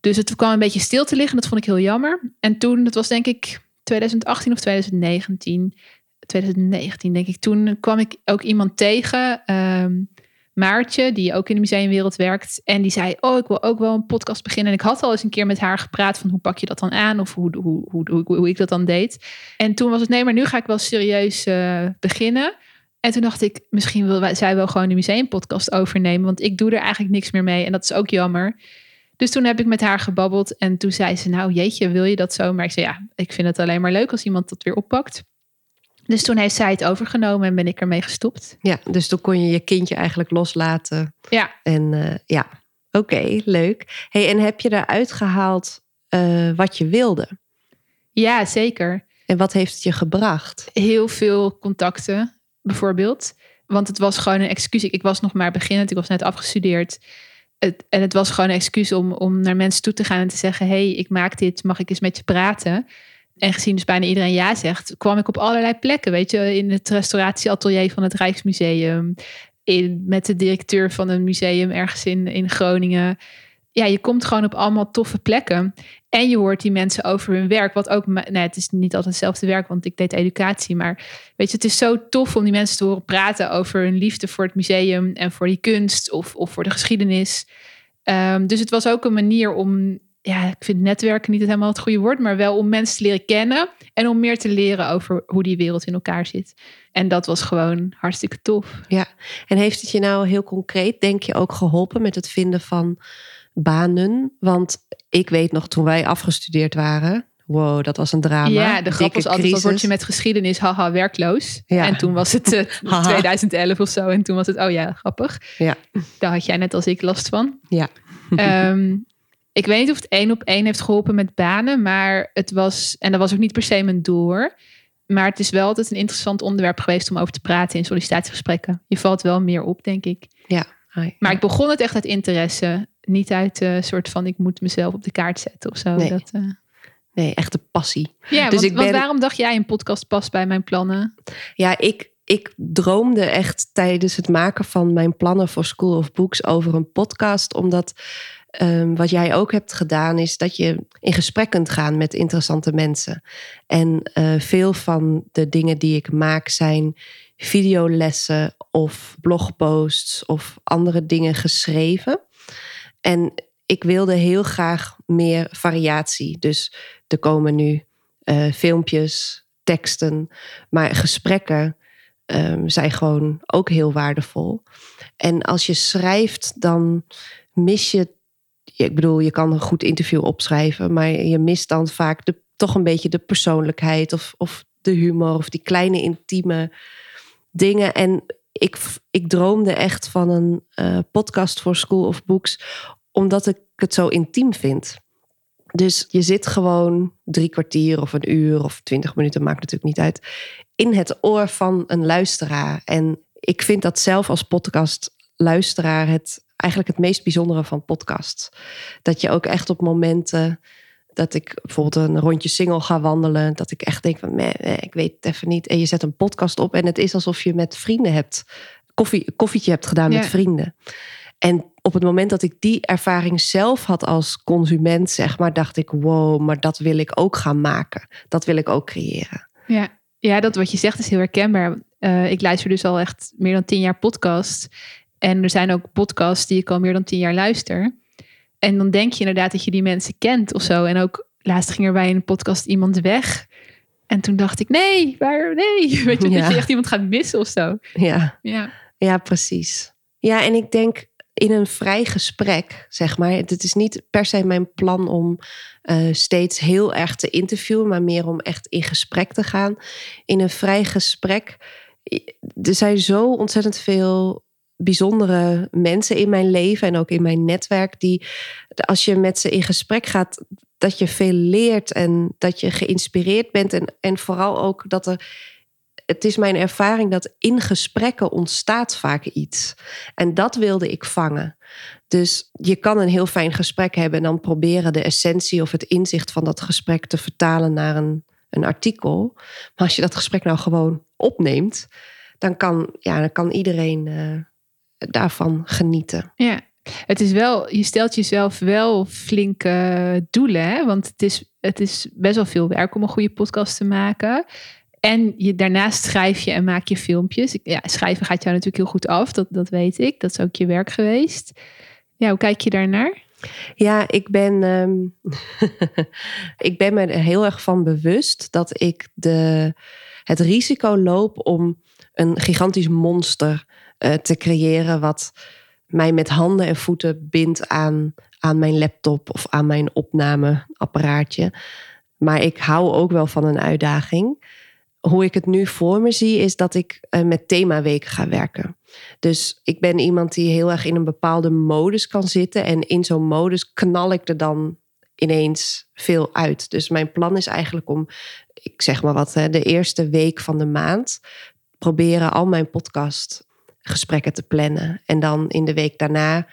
Dus het kwam een beetje stil te liggen. Dat vond ik heel jammer. En toen, dat was denk ik tweeduizend achttien of tweeduizend negentien. tweeduizend negentien denk ik. Toen kwam ik ook iemand tegen. Um, Maartje, die ook in de museumwereld werkt. En die zei, oh, ik wil ook wel een podcast beginnen. En ik had al eens een keer met haar gepraat van hoe pak je dat dan aan? Of hoe, hoe, hoe, hoe, hoe ik dat dan deed. En toen was het, nee, maar nu ga ik wel serieus uh, beginnen. En toen dacht ik, misschien wil zij wel gewoon de museumpodcast overnemen. Want ik doe er eigenlijk niks meer mee. En dat is ook jammer. Dus toen heb ik met haar gebabbeld. En toen zei ze, nou jeetje, wil je dat zo? Maar ik zei, ja, ik vind het alleen maar leuk als iemand dat weer oppakt. Dus toen heeft zij het overgenomen en ben ik ermee gestopt. Ja, dus toen kon je je kindje eigenlijk loslaten. Ja. En uh, ja, oké, okay, leuk. Hey, en heb je daaruit gehaald uh, wat je wilde? Ja, zeker. En wat heeft het je gebracht? Heel veel contacten. Bijvoorbeeld. Want het was gewoon een excuus. Ik was nog maar beginnend. Ik was net afgestudeerd. Het, en het was gewoon een excuus om, om naar mensen toe te gaan en te zeggen, hey, ik maak dit. Mag ik eens met je praten? En gezien dus bijna iedereen ja zegt, kwam ik op allerlei plekken. Weet je, in het restauratieatelier van het Rijksmuseum. In, met de directeur van een museum ergens in, in Groningen. Ja, je komt gewoon op allemaal toffe plekken. En je hoort die mensen over hun werk. Wat ook, nou, het is niet altijd hetzelfde werk, want ik deed educatie. Maar weet je, het is zo tof om die mensen te horen praten over hun liefde voor het museum en voor die kunst of, of voor de geschiedenis. Um, dus het was ook een manier om, ja, ik vind netwerken niet helemaal het goede woord, maar wel om mensen te leren kennen en om meer te leren over hoe die wereld in elkaar zit. En dat was gewoon hartstikke tof. Ja, en heeft het je nou heel concreet, denk je, ook geholpen met het vinden van banen? Want ik weet nog, toen wij afgestudeerd waren, wow, dat was een drama. Ja, de grap was altijd, wat word je met geschiedenis, haha, werkloos. Ja. En toen was het uh, tweeduizend elf of zo. En toen was het, oh ja, grappig. Ja. Daar had jij net als ik last van. Ja. Um, ik weet niet of het één op één heeft geholpen met banen. Maar het was, en dat was ook niet per se mijn doel. Maar het is wel altijd een interessant onderwerp geweest om over te praten in sollicitatiegesprekken. Je valt wel meer op, denk ik. Ja. Maar ik begon het echt uit interesse. Niet uit een uh, soort van, ik moet mezelf op de kaart zetten of zo. Nee, dat, uh... nee echt de passie. Ja, dus want, ik ben... want waarom dacht jij een podcast past bij mijn plannen? Ja, ik, ik droomde echt tijdens het maken van mijn plannen voor School of Books over een podcast. Omdat um, wat jij ook hebt gedaan is dat je in gesprek kunt gaan met interessante mensen. En uh, veel van de dingen die ik maak zijn videolessen of blogposts of andere dingen geschreven. En ik wilde heel graag meer variatie. Dus er komen nu uh, filmpjes, teksten. Maar gesprekken um, zijn gewoon ook heel waardevol. En als je schrijft, dan mis je... Ik bedoel, je kan een goed interview opschrijven. Maar je mist dan vaak de, toch een beetje de persoonlijkheid. Of, of de humor. Of die kleine intieme dingen. En ik, ik droomde echt van een uh, podcast voor School of Books, omdat ik het zo intiem vind. Dus je zit gewoon drie kwartier of een uur of twintig minuten, maakt natuurlijk niet uit, in het oor van een luisteraar. En ik vind dat zelf als podcastluisteraar het eigenlijk het meest bijzondere van podcasts. Dat je ook echt op momenten dat ik bijvoorbeeld een rondje single ga wandelen, dat ik echt denk van, meh, meh, ik weet het even niet. En je zet een podcast op en het is alsof je met vrienden hebt, koffie, koffietje hebt gedaan ja. met vrienden. En op het moment dat ik die ervaring zelf had als consument, zeg maar, dacht ik, wow, maar dat wil ik ook gaan maken. Dat wil ik ook creëren. Ja, ja dat wat je zegt is heel herkenbaar. Uh, ik luister dus al echt meer dan tien jaar podcast. En er zijn ook podcasts die ik al meer dan tien jaar luister. En dan denk je inderdaad dat je die mensen kent of zo. En ook laatst ging er bij een podcast iemand weg. En toen dacht ik, nee, waar, nee. Weet je, ja. dat je echt iemand gaat missen of zo. Ja. Ja. ja, precies. Ja, en ik denk in een vrij gesprek, zeg maar. Het is niet per se mijn plan om uh, steeds heel erg te interviewen, maar meer om echt in gesprek te gaan. In een vrij gesprek, er zijn zo ontzettend veel bijzondere mensen in mijn leven en ook in mijn netwerk, die als je met ze in gesprek gaat, dat je veel leert en dat je geïnspireerd bent. En, en vooral ook dat er, het is mijn ervaring dat in gesprekken ontstaat vaak iets. En dat wilde ik vangen. Dus je kan een heel fijn gesprek hebben en dan proberen de essentie of het inzicht van dat gesprek te vertalen naar een, een artikel. Maar als je dat gesprek nou gewoon opneemt, dan kan, ja, dan kan iedereen Uh, daarvan genieten. Ja, het is wel, je stelt jezelf wel flinke doelen, hè? Want het is, het is best wel veel werk om een goede podcast te maken. En je, daarnaast schrijf je en maak je filmpjes. Ja, schrijven gaat jou natuurlijk heel goed af, dat, dat weet ik. Dat is ook je werk geweest. Ja, hoe kijk je daarnaar? Ja, ik ben, um, ik ben me er heel erg van bewust dat ik de, het risico loop om een gigantisch monster te creëren wat mij met handen en voeten bindt aan, aan mijn laptop of aan mijn opnameapparaatje. Maar ik hou ook wel van een uitdaging. Hoe ik het nu voor me zie is dat ik met themaweken ga werken. Dus ik ben iemand die heel erg in een bepaalde modus kan zitten. En in zo'n modus knal ik er dan ineens veel uit. Dus mijn plan is eigenlijk om, ik zeg maar wat, de eerste week van de maand proberen al mijn podcast gesprekken te plannen. En dan in de week daarna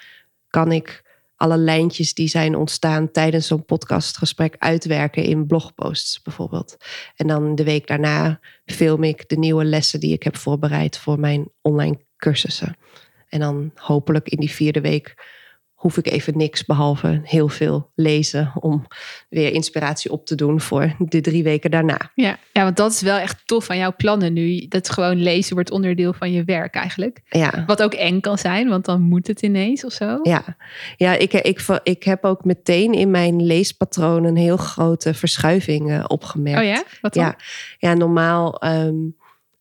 kan ik alle lijntjes die zijn ontstaan tijdens zo'n podcastgesprek uitwerken in blogposts bijvoorbeeld. En dan de week daarna film ik de nieuwe lessen die ik heb voorbereid voor mijn online cursussen. En dan hopelijk in die vierde week hoef ik even niks behalve heel veel lezen om weer inspiratie op te doen voor de drie weken daarna. Ja, ja, want dat is wel echt tof aan jouw plannen nu. Dat gewoon lezen wordt onderdeel van je werk eigenlijk. Ja. Wat ook eng kan zijn, want dan moet het ineens of zo. Ja, ja ik, ik, ik heb ook meteen in mijn leespatroon een heel grote verschuiving opgemerkt. Oh ja? Wat dan? Ja, ja, normaal um,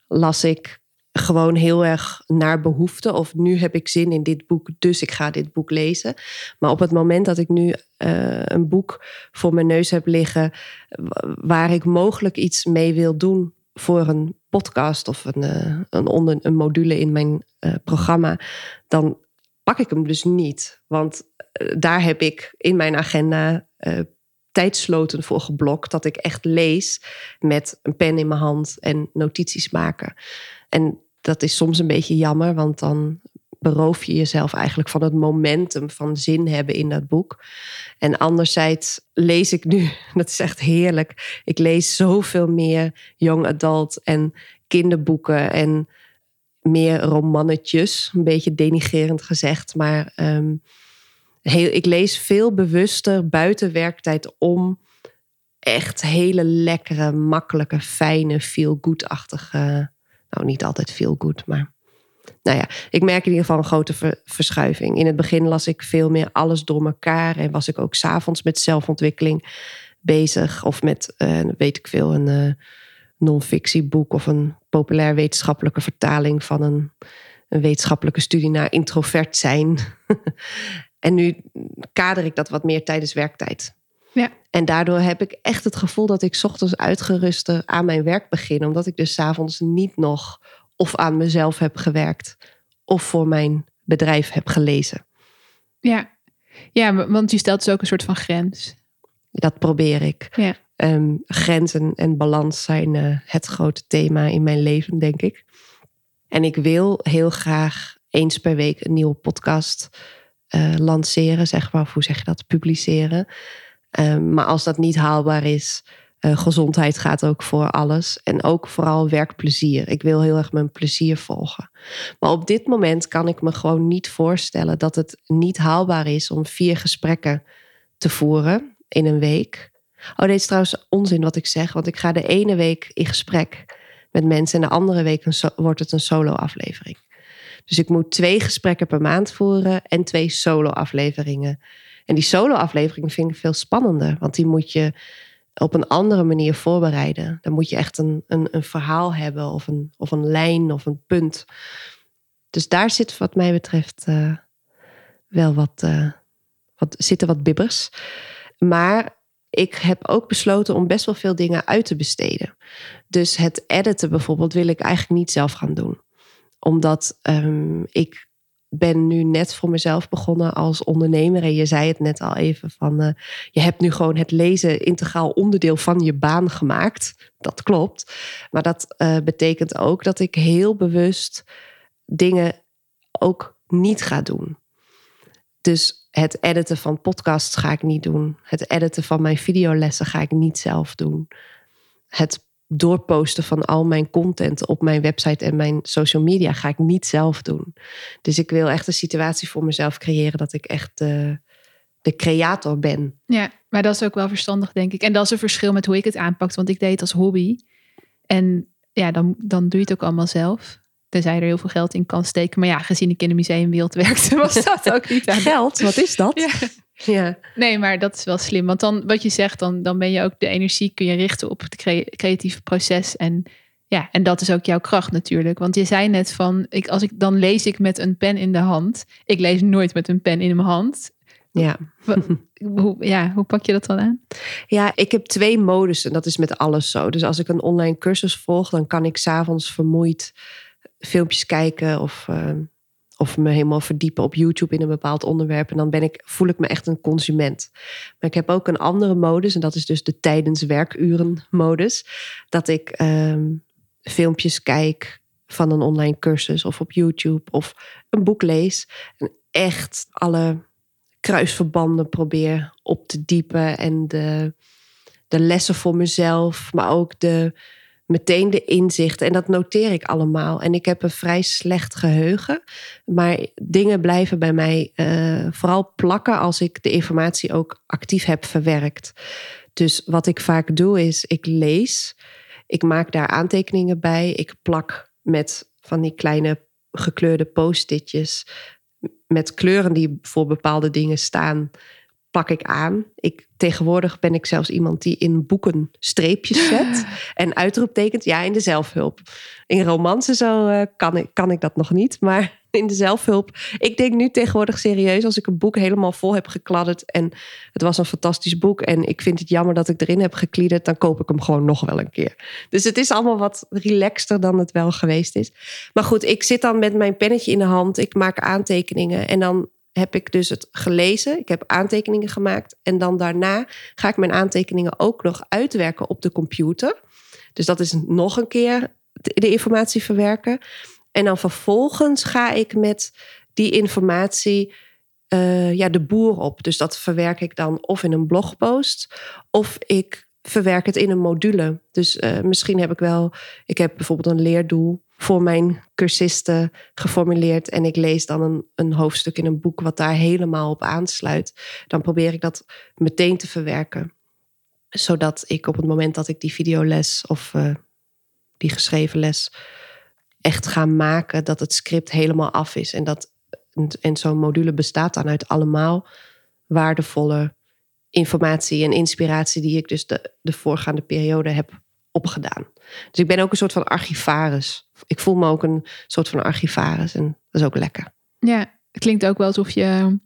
las ik gewoon heel erg naar behoefte. Of nu heb ik zin in dit boek, dus ik ga dit boek lezen. Maar op het moment dat ik nu uh, een boek voor mijn neus heb liggen waar ik mogelijk iets mee wil doen voor een podcast of een, uh, een, onder, een module in mijn uh, programma, dan pak ik hem dus niet. Want uh, daar heb ik in mijn agenda uh, tijdsloten voor geblokt, dat ik echt lees met een pen in mijn hand en notities maken. En dat is soms een beetje jammer, want dan beroof je jezelf eigenlijk van het momentum van zin hebben in dat boek. En anderzijds lees ik nu, dat is echt heerlijk, ik lees zoveel meer young adult en kinderboeken en meer romannetjes. Een beetje denigrerend gezegd, maar um, heel, ik lees veel bewuster buiten werktijd om echt hele lekkere, makkelijke, fijne, feel-good-achtige... Nou, niet altijd veel goed, maar... Nou ja, ik merk in ieder geval een grote ver- verschuiving. In het begin las ik veel meer alles door elkaar. En was ik ook 's avonds met zelfontwikkeling bezig. Of met, uh, weet ik veel, een uh, non-fictieboek... of een populair wetenschappelijke vertaling... van een, een wetenschappelijke studie naar introvert zijn. En nu kader ik dat wat meer tijdens werktijd. Ja. En daardoor heb ik echt het gevoel dat ik 's ochtends uitgeruster aan mijn werk begin. Omdat ik dus 's avonds niet nog of aan mezelf heb gewerkt of voor mijn bedrijf heb gelezen. Ja, ja, want je stelt dus ook een soort van grens. Dat probeer ik. Ja. Um, grenzen en balans zijn uh, het grote thema in mijn leven, denk ik. En ik wil heel graag eens per week een nieuwe podcast uh, lanceren. Zeg maar, of hoe zeg je dat? Publiceren. Um, maar als dat niet haalbaar is, uh, gezondheid gaat ook voor alles. En ook vooral werkplezier. Ik wil heel erg mijn plezier volgen. Maar op dit moment kan ik me gewoon niet voorstellen dat het niet haalbaar is om vier gesprekken te voeren in een week. Oh, dit is trouwens onzin wat ik zeg. Want ik ga de ene week in gesprek met mensen en de andere week een so- wordt het een solo aflevering. Dus ik moet twee gesprekken per maand voeren en twee solo afleveringen. En die solo-aflevering vind ik veel spannender. Want die moet je op een andere manier voorbereiden. Dan moet je echt een, een, een verhaal hebben of een, of een lijn of een punt. Dus daar zit wat mij betreft uh, wel wat, uh, wat, zitten wat bibbers. Maar ik heb ook besloten om best wel veel dingen uit te besteden. Dus het editen bijvoorbeeld wil ik eigenlijk niet zelf gaan doen. Omdat um, ik... ben nu net voor mezelf begonnen als ondernemer. En je zei het net al even van... Uh, je hebt nu gewoon het lezen integraal onderdeel van je baan gemaakt. Dat klopt. Maar dat uh, betekent ook dat ik heel bewust dingen ook niet ga doen. Dus het editen van podcasts ga ik niet doen. Het editen van mijn videolessen ga ik niet zelf doen. Het doorposten van al mijn content op mijn website en mijn social media ga ik niet zelf doen. Dus ik wil echt een situatie voor mezelf creëren dat ik echt de, de creator ben. Ja, maar dat is ook wel verstandig, denk ik. En dat is een verschil met hoe ik het aanpakt, want ik deed het als hobby. En ja, dan, dan doe je het ook allemaal zelf. Tenzij er heel veel geld in kan steken. Maar ja, gezien ik in de museumwereld werkte, was dat ook niet aan geld. Wat is dat? Ja. Ja. Nee, maar dat is wel slim. Want dan, wat je zegt, dan, dan ben je ook de energie kun je richten op het crea- creatieve proces. En ja, en dat is ook jouw kracht natuurlijk. Want je zei net van, ik, als ik dan lees ik met een pen in de hand. Ik lees nooit met een pen in mijn hand. Ja. Hoe, ja, hoe pak je dat dan aan? Ja, ik heb twee modussen. Dat is met alles zo. Dus als ik een online cursus volg, dan kan ik 's avonds vermoeid filmpjes kijken of... Uh... Of me helemaal verdiepen op YouTube in een bepaald onderwerp. En dan ben ik, voel ik me echt een consument. Maar ik heb ook een andere modus. En dat is dus de tijdens werkuren modus. Dat ik uh, filmpjes kijk van een online cursus. Of op YouTube. Of een boek lees. En echt alle kruisverbanden probeer op te diepen. En de, de lessen voor mezelf, maar ook de, meteen de inzichten. En dat noteer ik allemaal. En ik heb een vrij slecht geheugen. Maar dingen blijven bij mij uh, vooral plakken als ik de informatie ook actief heb verwerkt. Dus wat ik vaak doe is, ik lees. Ik maak daar aantekeningen bij. Ik plak met van die kleine gekleurde post-itjes met kleuren die voor bepaalde dingen staan, plak ik aan. Ik, tegenwoordig ben ik zelfs iemand die in boeken streepjes zet en uitroeptekent. Ja, in de zelfhulp. In romans en zo uh, kan, ik, kan ik dat nog niet, maar in de zelfhulp. Ik denk nu tegenwoordig serieus, als ik een boek helemaal vol heb gekladderd en het was een fantastisch boek en ik vind het jammer dat ik erin heb gekliederd, dan koop ik hem gewoon nog wel een keer. Dus het is allemaal wat relaxter dan het wel geweest is. Maar goed, ik zit dan met mijn pennetje in de hand, ik maak aantekeningen en dan heb ik dus het gelezen, ik heb aantekeningen gemaakt en dan daarna ga ik mijn aantekeningen ook nog uitwerken op de computer. Dus dat is nog een keer de informatie verwerken. En dan vervolgens ga ik met die informatie uh, ja, de boer op. Dus dat verwerk ik dan of in een blogpost of ik verwerk het in een module. Dus uh, misschien heb ik wel, ik heb bijvoorbeeld een leerdoel voor mijn cursisten geformuleerd en ik lees dan een, een hoofdstuk in een boek wat daar helemaal op aansluit. Dan probeer ik dat meteen te verwerken. Zodat ik op het moment dat ik die videoles of uh, die geschreven les echt ga maken, dat het script helemaal af is. En, dat, en zo'n module bestaat dan uit allemaal waardevolle informatie en inspiratie die ik dus de, de voorgaande periode heb opgedaan. Dus ik ben ook een soort van archivaris. Ik voel me ook een soort van archivaris en dat is ook lekker. Ja, het klinkt ook wel alsof je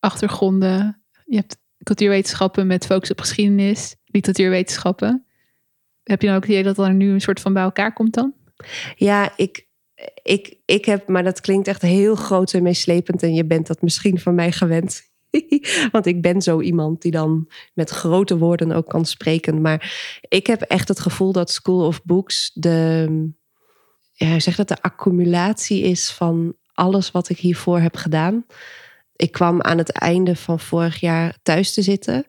achtergronden, je hebt cultuurwetenschappen met focus op geschiedenis, literatuurwetenschappen. Heb je dan ook het idee dat dat er nu een soort van bij elkaar komt dan? Ja, ik, ik, ik heb, maar dat klinkt echt heel groot en meeslepend en je bent dat misschien van mij gewend. Want ik ben zo iemand die dan met grote woorden ook kan spreken. Maar ik heb echt het gevoel dat School of Books de, ja, zeg dat de accumulatie is van alles wat ik hiervoor heb gedaan. Ik kwam aan het einde van vorig jaar thuis te zitten.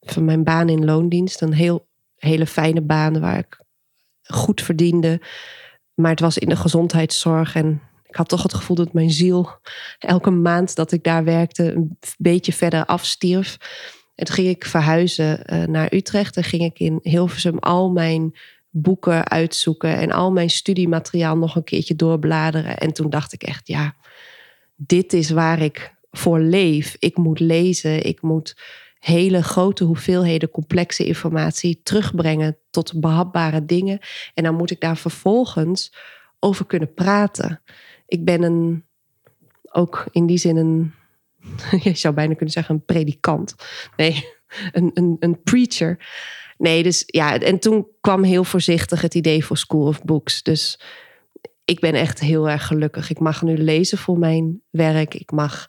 Van mijn baan in loondienst. Een heel, hele fijne baan waar ik goed verdiende. Maar het was in de gezondheidszorg en ik had toch het gevoel dat mijn ziel elke maand dat ik daar werkte een beetje verder afstierf. En toen ging ik verhuizen naar Utrecht. En ging ik in Hilversum al mijn boeken uitzoeken en al mijn studiemateriaal nog een keertje doorbladeren. En toen dacht ik echt, ja, dit is waar ik voor leef. Ik moet lezen, ik moet hele grote hoeveelheden complexe informatie terugbrengen tot behapbare dingen. En dan moet ik daar vervolgens over kunnen praten. Ik ben een, ook in die zin een, je zou bijna kunnen zeggen een predikant. Nee, een, een, een preacher. Nee, dus ja, en toen kwam heel voorzichtig het idee voor School of Books. Dus ik ben echt heel erg gelukkig. Ik mag nu lezen voor mijn werk. Ik mag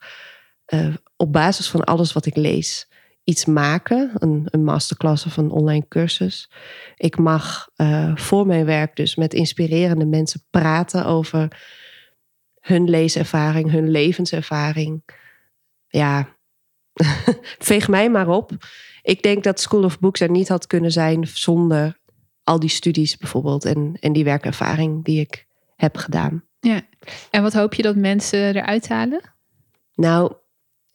uh, op basis van alles wat ik lees iets maken, een, een masterclass of een online cursus. Ik mag uh, voor mijn werk dus met inspirerende mensen praten over hun leeservaring, hun levenservaring. Ja, veeg mij maar op. Ik denk dat School of Books er niet had kunnen zijn zonder al die studies bijvoorbeeld en, en die werkervaring die ik heb gedaan. Ja. En wat hoop je dat mensen eruit halen? Nou,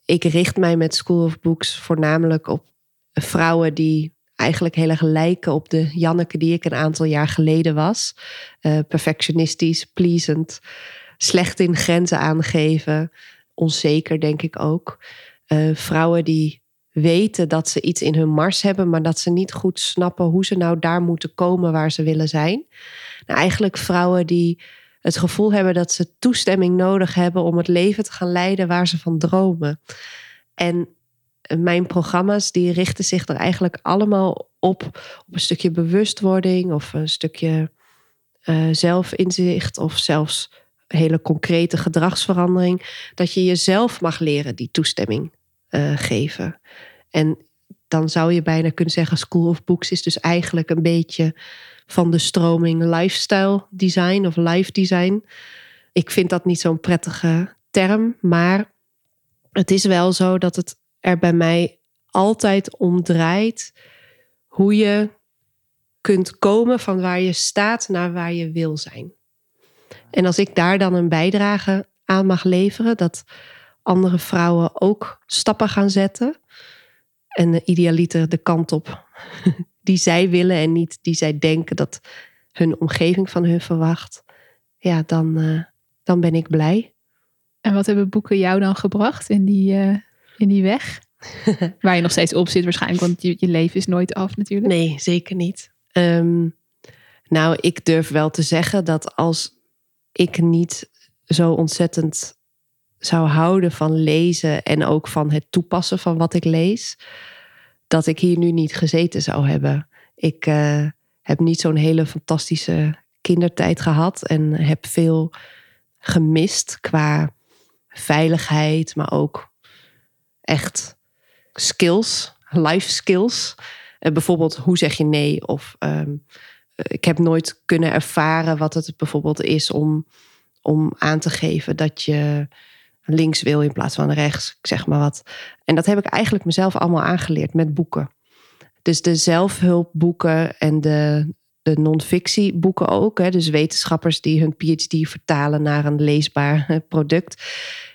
ik richt mij met School of Books voornamelijk op vrouwen die eigenlijk heel erg lijken op de Janneke die ik een aantal jaar geleden was. Uh, perfectionistisch, pleasend, slecht in grenzen aangeven, onzeker denk ik ook. Uh, vrouwen die weten dat ze iets in hun mars hebben, maar dat ze niet goed snappen hoe ze nou daar moeten komen waar ze willen zijn. Nou, eigenlijk vrouwen die het gevoel hebben dat ze toestemming nodig hebben om het leven te gaan leiden waar ze van dromen. En mijn programma's die richten zich er eigenlijk allemaal op. Op een stukje bewustwording of een stukje uh, zelfinzicht of zelfs hele concrete gedragsverandering. Dat je jezelf mag leren die toestemming uh, geven. En dan zou je bijna kunnen zeggen School of Books is dus eigenlijk een beetje van de stroming lifestyle design of life design. Ik vind dat niet zo'n prettige term, maar het is wel zo dat het er bij mij altijd om draait hoe je kunt komen van waar je staat naar waar je wil zijn. En als ik daar dan een bijdrage aan mag leveren, dat andere vrouwen ook stappen gaan zetten en idealiter de kant op die zij willen en niet die zij denken dat hun omgeving van hun verwacht, ja, dan, uh, dan ben ik blij. En wat hebben boeken jou dan gebracht in die, uh, in die weg? Waar je nog steeds op zit waarschijnlijk, want je, je leven is nooit af natuurlijk. Nee, zeker niet. Um, nou, ik durf wel te zeggen dat als ik niet zo ontzettend zou houden van lezen en ook van het toepassen van wat ik lees, dat ik hier nu niet gezeten zou hebben. Ik uh, heb niet zo'n hele fantastische kindertijd gehad en heb veel gemist qua veiligheid, maar ook echt skills, life skills. Uh, bijvoorbeeld, hoe zeg je nee? Of um, ik heb nooit kunnen ervaren wat het bijvoorbeeld is om, om aan te geven dat je links wil in plaats van rechts, ik zeg maar wat. En dat heb ik eigenlijk mezelf allemaal aangeleerd met boeken. Dus de zelfhulpboeken en de, de non-fictieboeken ook. Hè, dus wetenschappers die hun P H D vertalen naar een leesbaar product.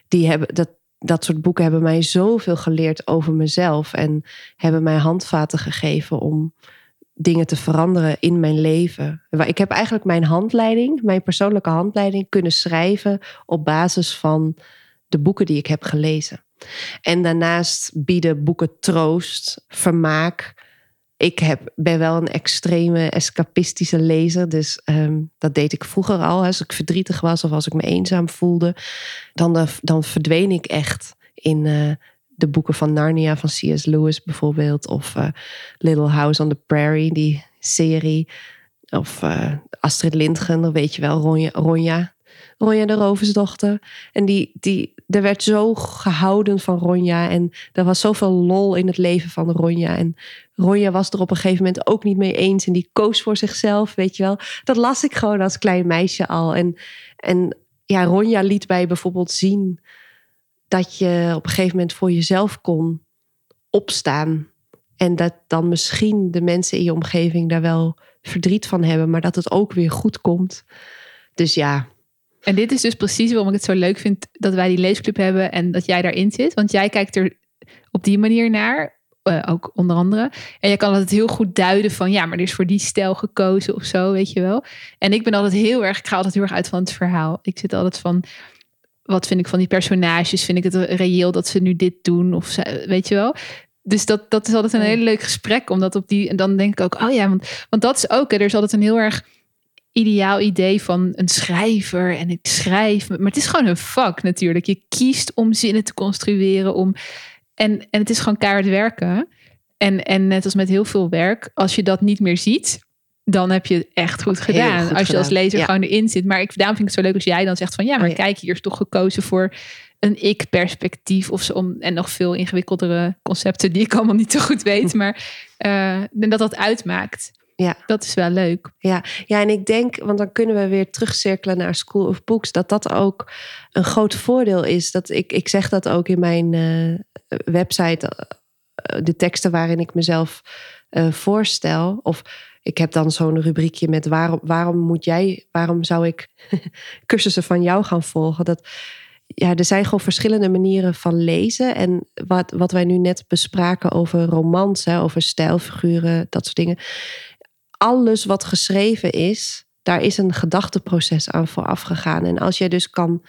Die hebben, dat, dat soort boeken hebben mij zoveel geleerd over mezelf. En hebben mij handvaten gegeven om dingen te veranderen in mijn leven. Ik heb eigenlijk mijn handleiding, mijn persoonlijke handleiding kunnen schrijven op basis van de boeken die ik heb gelezen. En daarnaast bieden boeken troost, vermaak. Ik heb, ben wel een extreme escapistische lezer. Dus um, dat deed ik vroeger al. Als ik verdrietig was of als ik me eenzaam voelde. Dan, dan verdween ik echt in uh, de boeken van Narnia van C S Lewis bijvoorbeeld. Of uh, Little House on the Prairie, die serie. Of uh, Astrid Lindgren, dan weet je wel, Ronja... Ronja. Ronja de Roversdochter. En die, die, er werd zo gehouden van Ronja. En er was zoveel lol in het leven van Ronja. En Ronja was er op een gegeven moment ook niet mee eens. En die koos voor zichzelf, weet je wel. Dat las ik gewoon als klein meisje al. En, en ja, Ronja liet mij bijvoorbeeld zien dat je op een gegeven moment voor jezelf kon opstaan. En dat dan misschien de mensen in je omgeving daar wel verdriet van hebben. Maar dat het ook weer goed komt. Dus ja. En dit is dus precies waarom ik het zo leuk vind dat wij die leesclub hebben en dat jij daarin zit. Want jij kijkt er op die manier naar, uh, ook onder andere. En je kan altijd heel goed duiden van, ja, maar er is voor die stijl gekozen of zo, weet je wel. En ik ben altijd heel erg, ik ga altijd heel erg uit van het verhaal. Ik zit altijd van, wat vind ik van die personages? Vind ik het reëel dat ze nu dit doen? Of ze, weet je wel. Dus dat, dat is altijd een heel leuk gesprek. Omdat op die, en dan denk ik ook, oh ja, want, want dat is ook, hè, er is altijd een heel erg ideaal idee van een schrijver en ik schrijf. Maar het is gewoon een vak natuurlijk. Je kiest om zinnen te construeren. Om, en, en het is gewoon keihard werken. En, en net als met heel veel werk, als je dat niet meer ziet, dan heb je het echt goed Heel gedaan. Goed als je gedaan. Als lezer ja. gewoon erin zit. Maar ik, daarom vind ik het zo leuk als jij dan zegt van, ja, maar oh, ja. kijk, hier is toch gekozen voor een ik-perspectief of zo, om, en nog veel ingewikkeldere concepten die ik allemaal niet zo goed weet. Maar uh, dat dat uitmaakt. Ja. Dat is wel leuk. Ja. ja, en ik denk, want dan kunnen we weer terugcirkelen naar School of Books, dat dat ook een groot voordeel is. Dat ik, ik zeg dat ook in mijn uh, website, uh, de teksten waarin ik mezelf uh, voorstel. Of ik heb dan zo'n rubriekje met waarom, waarom moet jij, waarom zou ik cursussen van jou gaan volgen? Dat, ja, er zijn gewoon verschillende manieren van lezen. En wat, wat wij nu net bespraken over romans, hè, over stijlfiguren, dat soort dingen. Alles wat geschreven is, daar is een gedachteproces aan vooraf gegaan. En als je dus kan,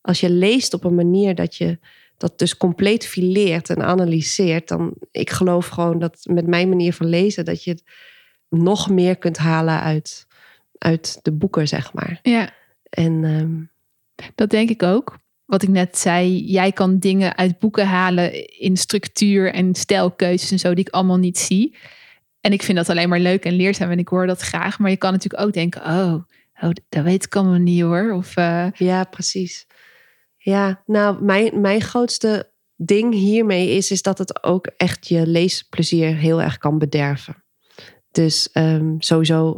als je leest op een manier dat je dat dus compleet fileert en analyseert, dan, ik geloof gewoon dat met mijn manier van lezen, dat je nog meer kunt halen uit, uit de boeken, zeg maar. Ja. En um, dat denk ik ook. Wat ik net zei, jij kan dingen uit boeken halen in structuur en stijlkeuzes en zo, die ik allemaal niet zie. En ik vind dat alleen maar leuk en leerzaam en ik hoor dat graag. Maar je kan natuurlijk ook denken, oh, oh dat weet ik allemaal niet hoor. Of, uh... Ja, precies. Ja, nou, mijn, mijn grootste ding hiermee is, is dat het ook echt je leesplezier heel erg kan bederven. Dus um, sowieso,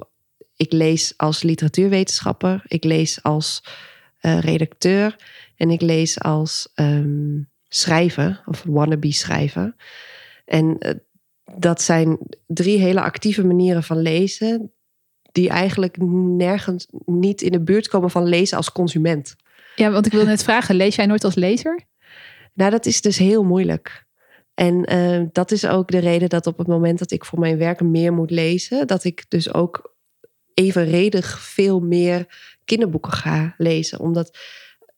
ik lees als literatuurwetenschapper. Ik lees als uh, redacteur. En ik lees als um, schrijven of wannabe schrijven. En uh, dat zijn drie hele actieve manieren van lezen die eigenlijk nergens niet in de buurt komen van lezen als consument. Ja, want ik wil net vragen, lees jij nooit als lezer? Nou, dat is dus heel moeilijk. En uh, dat is ook de reden dat op het moment dat ik voor mijn werk meer moet lezen, dat ik dus ook evenredig veel meer kinderboeken ga lezen. Omdat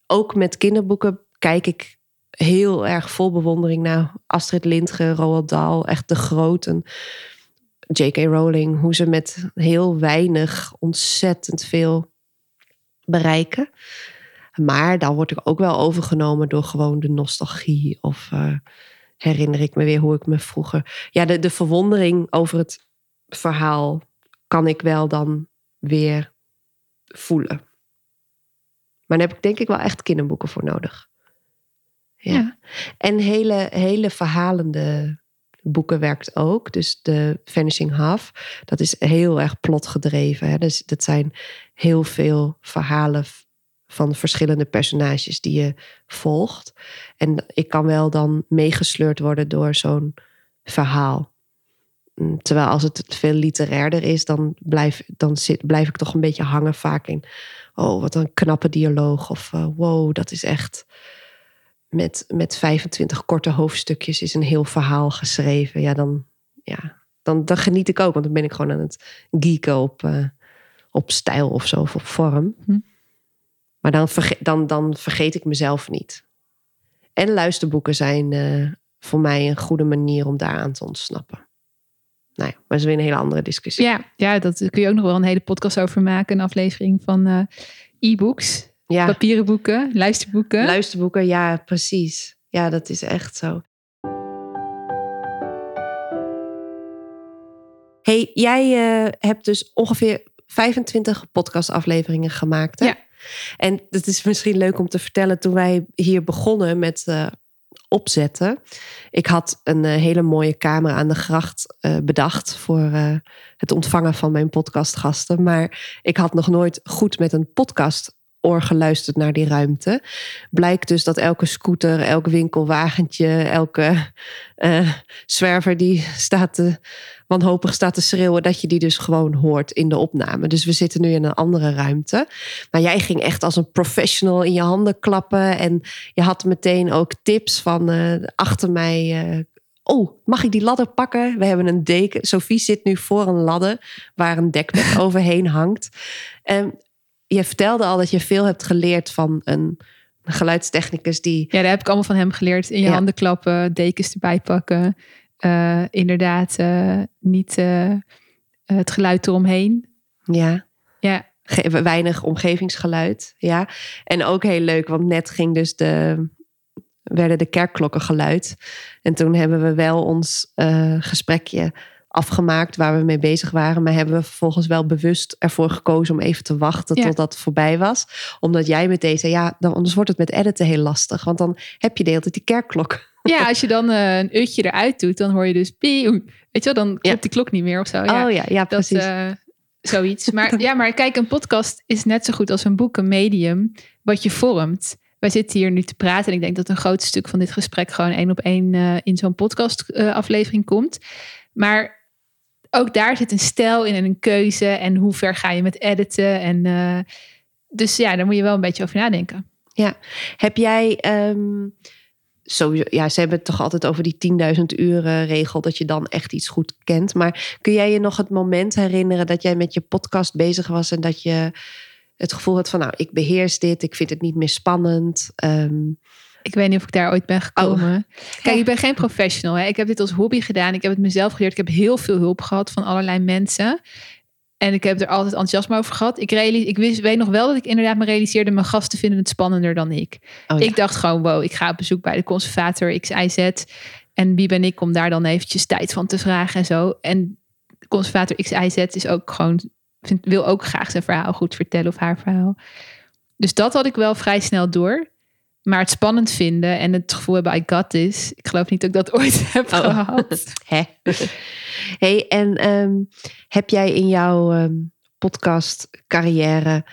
ook met kinderboeken kijk ik heel erg vol bewondering naar Astrid Lindgren, Roald Dahl, echt de groten. J K. Rowling, hoe ze met heel weinig ontzettend veel bereiken. Maar dan word ik ook wel overgenomen door gewoon de nostalgie. Of uh, herinner ik me weer hoe ik me vroeger... Ja, de, de verwondering over het verhaal kan ik wel dan weer voelen. Maar daar heb ik denk ik wel echt kinderboeken voor nodig. Ja. Ja. En hele, hele verhalende boeken werkt ook. Dus de Vanishing Half, dat is heel erg plotgedreven. Hè? Dus dat zijn heel veel verhalen van verschillende personages die je volgt. En ik kan wel dan meegesleurd worden door zo'n verhaal. Terwijl als het veel literairder is, dan blijf, dan zit, blijf ik toch een beetje hangen vaak in... oh, wat een knappe dialoog. Of uh, wow, dat is echt... Met, met vijfentwintig korte hoofdstukjes is een heel verhaal geschreven. Ja, dan, ja, dan, dan geniet ik ook. Want dan ben ik gewoon aan het geeken op, uh, op stijl of zo, of op vorm. Hm. Maar dan, verge- dan, dan vergeet ik mezelf niet. En luisterboeken zijn uh, voor mij een goede manier om daaraan te ontsnappen. Nou ja, maar dat is weer een hele andere discussie. Ja, ja, dat kun je ook nog wel een hele podcast over maken. Een aflevering van uh, e-books. Ja. Papieren boeken, luisterboeken. Luisterboeken, ja, precies. Ja, dat is echt zo. Hey, jij uh, hebt dus ongeveer vijfentwintig podcastafleveringen gemaakt, hè? Ja. En het is misschien leuk om te vertellen, toen wij hier begonnen met uh, opzetten. Ik had een uh, hele mooie kamer aan de gracht uh, bedacht voor uh, het ontvangen van mijn podcastgasten. Maar ik had nog nooit goed met een podcast oor geluisterd naar die ruimte. Blijkt dus dat elke scooter, elk winkelwagentje, elke uh, zwerver die staat te, wanhopig staat te schreeuwen, dat je die dus gewoon hoort in de opname. Dus we zitten nu in een andere ruimte. Maar jij ging echt als een professional in je handen klappen en je had meteen ook tips van uh, achter mij... Uh, oh, mag ik die ladder pakken? We hebben een deken. Sofie zit nu voor een ladder waar een dekbed overheen hangt. Um, Je vertelde al dat je veel hebt geleerd van een geluidstechnicus die... Ja, daar heb ik allemaal van hem geleerd. In je ja. handen klappen, dekens erbij pakken. Uh, inderdaad, uh, niet uh, het geluid eromheen. Ja, ja. Ge- weinig omgevingsgeluid. Ja. En ook heel leuk, want net ging dus de... werden de kerkklokken geluid. En toen hebben we wel ons uh, gesprekje... afgemaakt waar we mee bezig waren. Maar hebben we vervolgens wel bewust ervoor gekozen om even te wachten ja. totdat het voorbij was. Omdat jij meteen zei, ja, dan, anders wordt het met editen heel lastig. Want dan heb je de hele tijd die kerkklok. Ja, als je dan uh, een uurtje eruit doet, dan hoor je dus... Weet je wel, dan klopt ja. die klok niet meer of zo. Oh ja, ja, ja precies. Dat, uh, zoiets. Maar, ja, maar kijk, een podcast is net zo goed als een boek, een medium, wat je vormt. Wij zitten hier nu te praten en ik denk dat een groot stuk van dit gesprek gewoon één op één uh, in zo'n podcast uh, aflevering komt. Maar... ook daar zit een stijl in en een keuze. En hoe ver ga je met editen? En, uh, dus ja, daar moet je wel een beetje over nadenken. Ja, heb jij... Um, sowieso, ja, ze hebben het toch altijd over die tienduizend uren regel... dat je dan echt iets goed kent. Maar kun jij je nog het moment herinneren... dat jij met je podcast bezig was... en dat je het gevoel had van... nou, ik beheers dit, ik vind het niet meer spannend... Um, Ik weet niet of ik daar ooit ben gekomen. Oh. Kijk, ik ben geen professional. Hè. Ik heb dit als hobby gedaan. Ik heb het mezelf geleerd. Ik heb heel veel hulp gehad van allerlei mensen. En ik heb er altijd enthousiasme over gehad. Ik, realis, ik wist, weet nog wel dat ik inderdaad me realiseerde... mijn gasten vinden het spannender dan ik. Oh, ja. Ik dacht gewoon, wow, ik ga op bezoek bij de conservator X Y Z. En wie ben ik om daar dan eventjes tijd van te vragen en zo. En de conservator X Y Z is ook gewoon, vind, wil ook graag zijn verhaal goed vertellen of haar verhaal. Dus dat had ik wel vrij snel door... Maar het spannend vinden en het gevoel hebben, I got this. Ik geloof niet dat ik dat ooit heb oh. gehad. Hè? Hey, en um, heb jij in jouw um, podcastcarrière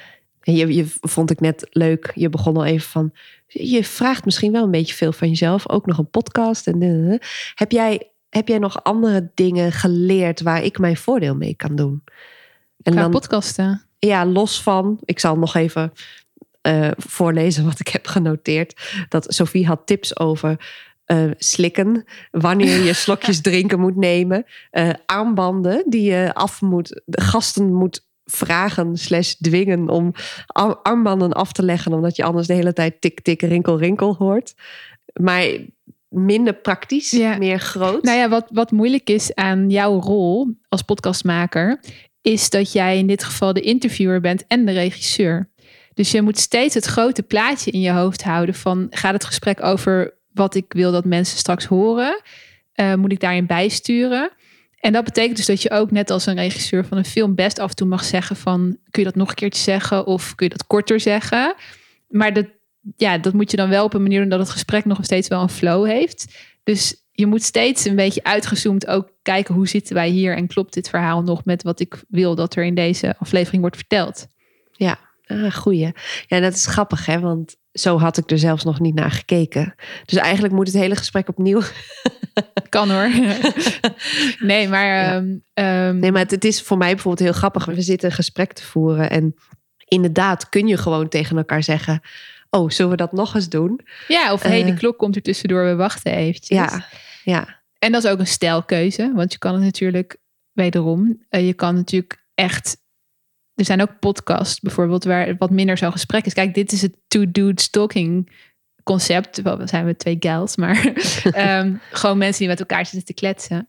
Je, je vond ik net leuk. Je begon al even van... Je vraagt misschien wel een beetje veel van jezelf. Ook nog een podcast. En, uh, heb jij, heb jij nog andere dingen geleerd waar ik mijn voordeel mee kan doen? En dan podcasten. Ja, los van... Ik zal nog even uh, voorlezen wat ik heb genoteerd. Dat Sofie had tips over... Uh, slikken, wanneer je slokjes drinken moet nemen. Uh, aanbanden die je af moet... De gasten moet vragen slash dwingen om armbanden af te leggen... omdat je anders de hele tijd tik, tik, rinkel, rinkel hoort. Maar minder praktisch, ja. Meer groot. Nou ja, wat, wat moeilijk is aan jouw rol als podcastmaker... is dat jij in dit geval de interviewer bent en de regisseur. Dus je moet steeds het grote plaatje in je hoofd houden... van gaat het gesprek over... wat ik wil dat mensen straks horen, uh, moet ik daarin bijsturen. En dat betekent dus dat je ook net als een regisseur van een film... best af en toe mag zeggen van... kun je dat nog een keertje zeggen of kun je dat korter zeggen? Maar dat, ja, dat moet je dan wel op een manier doen... dat het gesprek nog steeds wel een flow heeft. Dus je moet steeds een beetje uitgezoomd ook kijken... hoe zitten wij hier en klopt dit verhaal nog... met wat ik wil dat er in deze aflevering wordt verteld. Ja, ah, goeie. Ja, dat is grappig, hè, want... Zo had ik er zelfs nog niet naar gekeken. Dus eigenlijk moet het hele gesprek opnieuw. Kan hoor. Nee, maar... Ja. Um, nee, maar het, het is voor mij bijvoorbeeld heel grappig. We zitten een gesprek te voeren. En inderdaad kun je gewoon tegen elkaar zeggen... Oh, zullen we dat nog eens doen? Ja, of uh, hey, de klok komt er tussendoor. We wachten eventjes. Ja, ja. En dat is ook een stijlkeuze. Want je kan het natuurlijk wederom... Uh, je kan natuurlijk echt... Er zijn ook podcasts bijvoorbeeld waar wat minder zo'n gesprek is. Kijk, dit is het two-dudes talking concept. Wel, we zijn met twee gals, maar um, gewoon mensen die met elkaar zitten te kletsen.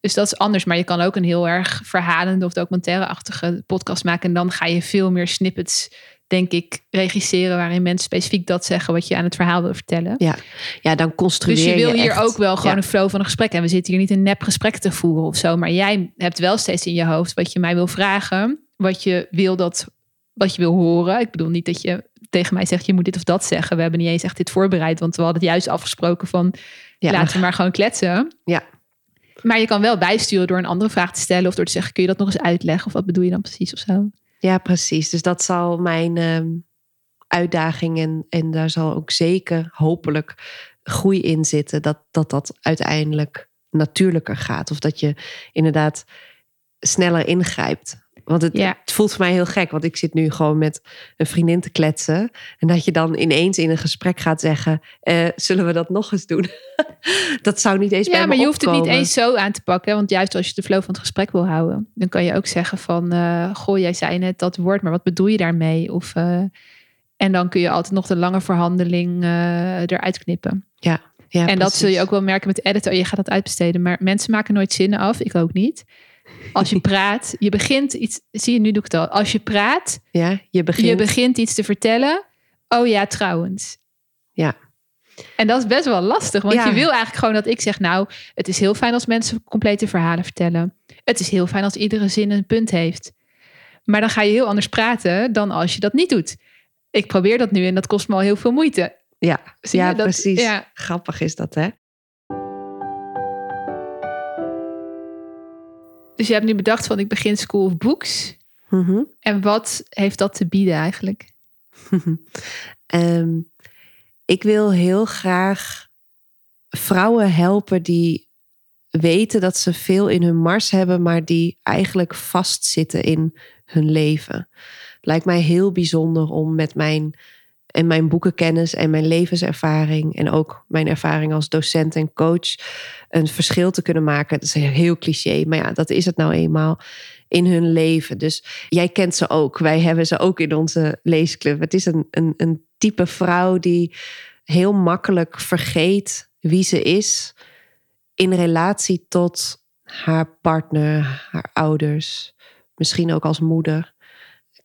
Dus dat is anders. Maar je kan ook een heel erg verhalende of documentaire-achtige podcast maken. En dan ga je veel meer snippets, denk ik, regisseren... waarin mensen specifiek dat zeggen wat je aan het verhaal wil vertellen. Ja, ja dan construeer je Dus je wil je hier echt, ook wel gewoon ja. een flow van een gesprek. En we zitten hier niet een nep gesprek te voeren of zo. Maar jij hebt wel steeds in je hoofd wat je mij wil vragen... Wat je wil dat, wat je wil horen. Ik bedoel niet dat je tegen mij zegt... je moet dit of dat zeggen. We hebben niet eens echt dit voorbereid. Want we hadden het juist afgesproken van... Ja, laten we maar gewoon kletsen. Ja. Maar je kan wel bijsturen door een andere vraag te stellen... of door te zeggen, kun je dat nog eens uitleggen? Of wat bedoel je dan precies of zo? Ja, precies. Dus dat zal mijn um, uitdaging... En, en daar zal ook zeker hopelijk groei in zitten... Dat, dat dat uiteindelijk natuurlijker gaat. Of dat je inderdaad sneller ingrijpt... Want het, ja. het voelt voor mij heel gek. Want ik zit nu gewoon met een vriendin te kletsen. En dat je dan ineens in een gesprek gaat zeggen... Uh, zullen we dat nog eens doen? Dat zou niet eens ja, bij me opkomen. Ja, maar je hoeft het niet eens zo aan te pakken. Want juist als je de flow van het gesprek wil houden... dan kan je ook zeggen van... Uh, goh, jij zei net dat woord, maar wat bedoel je daarmee? Of, uh, en dan kun je altijd nog de lange verhandeling uh, eruit knippen. Ja, ja, en precies. Dat zul je ook wel merken met editen. Je gaat dat uitbesteden. Maar mensen maken nooit zinnen af. Ik ook niet. Als je praat, je begint iets... Zie je, nu doe ik het al. Als je praat, ja, je, begint. je begint iets te vertellen. Oh ja, trouwens. Ja. En dat is best wel lastig. Want ja. je wil eigenlijk gewoon dat ik zeg... Nou, het is heel fijn als mensen complete verhalen vertellen. Het is heel fijn als iedere zin een punt heeft. Maar dan ga je heel anders praten dan als je dat niet doet. Ik probeer dat nu en dat kost me al heel veel moeite. Ja, ja dat, precies. Ja. Grappig is dat, hè? Dus je hebt nu bedacht van ik begin School of Books. Mm-hmm. En wat heeft dat te bieden eigenlijk? um, ik wil heel graag vrouwen helpen die weten dat ze veel in hun mars hebben... maar die eigenlijk vastzitten in hun leven. Lijkt mij heel bijzonder om met mijn, en mijn boekenkennis en mijn levenservaring... en ook mijn ervaring als docent en coach... een verschil te kunnen maken. Dat is heel cliché, maar ja, dat is het nou eenmaal in hun leven. Dus jij kent ze ook. Wij hebben ze ook in onze leesclub. Het is een, een, een type vrouw die heel makkelijk vergeet wie ze is... in relatie tot haar partner, haar ouders. Misschien ook als moeder.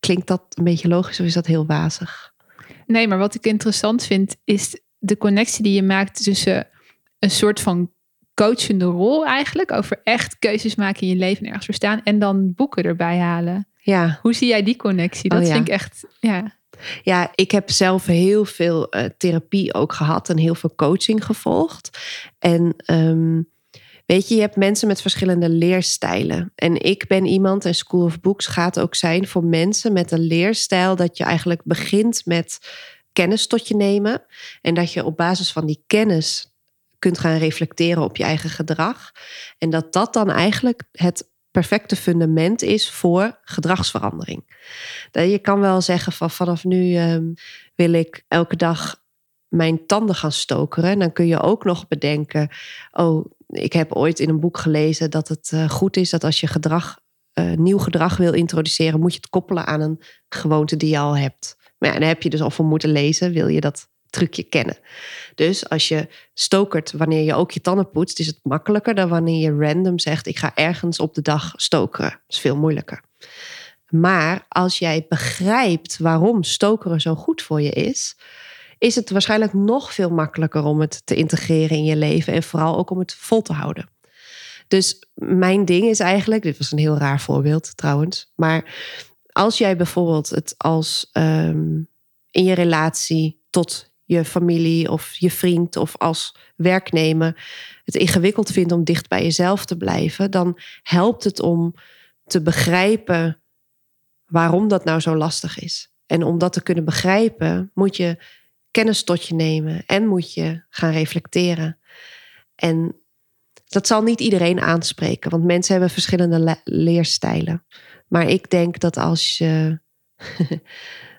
Klinkt dat een beetje logisch of is dat heel wazig? Nee, maar wat ik interessant vind... is de connectie die je maakt tussen een soort van coachende rol eigenlijk... over echt keuzes maken in je leven en ergens voor staan... en dan boeken erbij halen. Ja. Hoe zie jij die connectie? Dat oh, ja. vind ik echt... Ja. ja, ik heb zelf heel veel uh, therapie ook gehad... en heel veel coaching gevolgd. En um, Weet je, je hebt mensen met verschillende leerstijlen. En ik ben iemand, en School of Books gaat ook zijn voor mensen met een leerstijl dat je eigenlijk begint met kennis tot je nemen. En dat je op basis van die kennis kunt gaan reflecteren op je eigen gedrag. En dat dat dan eigenlijk het perfecte fundament is voor gedragsverandering. Je kan wel zeggen van vanaf nu um, wil ik elke dag mijn tanden gaan stokeren. En dan kun je ook nog bedenken, oh, ik heb ooit in een boek gelezen dat het uh, goed is dat als je gedrag, uh, nieuw gedrag wil introduceren, moet je het koppelen aan een gewoonte die je al hebt. Maar ja, daar heb je dus al voor moeten lezen, wil je dat trucje kennen. Dus als je stokert wanneer je ook je tanden poetst, is het makkelijker dan wanneer je random zegt, ik ga ergens op de dag stokeren. Dat is veel moeilijker. Maar als jij begrijpt waarom stokeren zo goed voor je is, is het waarschijnlijk nog veel makkelijker om het te integreren in je leven en vooral ook om het vol te houden. Dus mijn ding is eigenlijk, dit was een heel raar voorbeeld trouwens, maar als jij bijvoorbeeld het als um, in je relatie tot je familie of je vriend of als werknemer het ingewikkeld vindt om dicht bij jezelf te blijven, dan helpt het om te begrijpen waarom dat nou zo lastig is. En om dat te kunnen begrijpen, moet je kennis tot je nemen en moet je gaan reflecteren. En dat zal niet iedereen aanspreken, want mensen hebben verschillende le- leerstijlen. Maar ik denk dat als je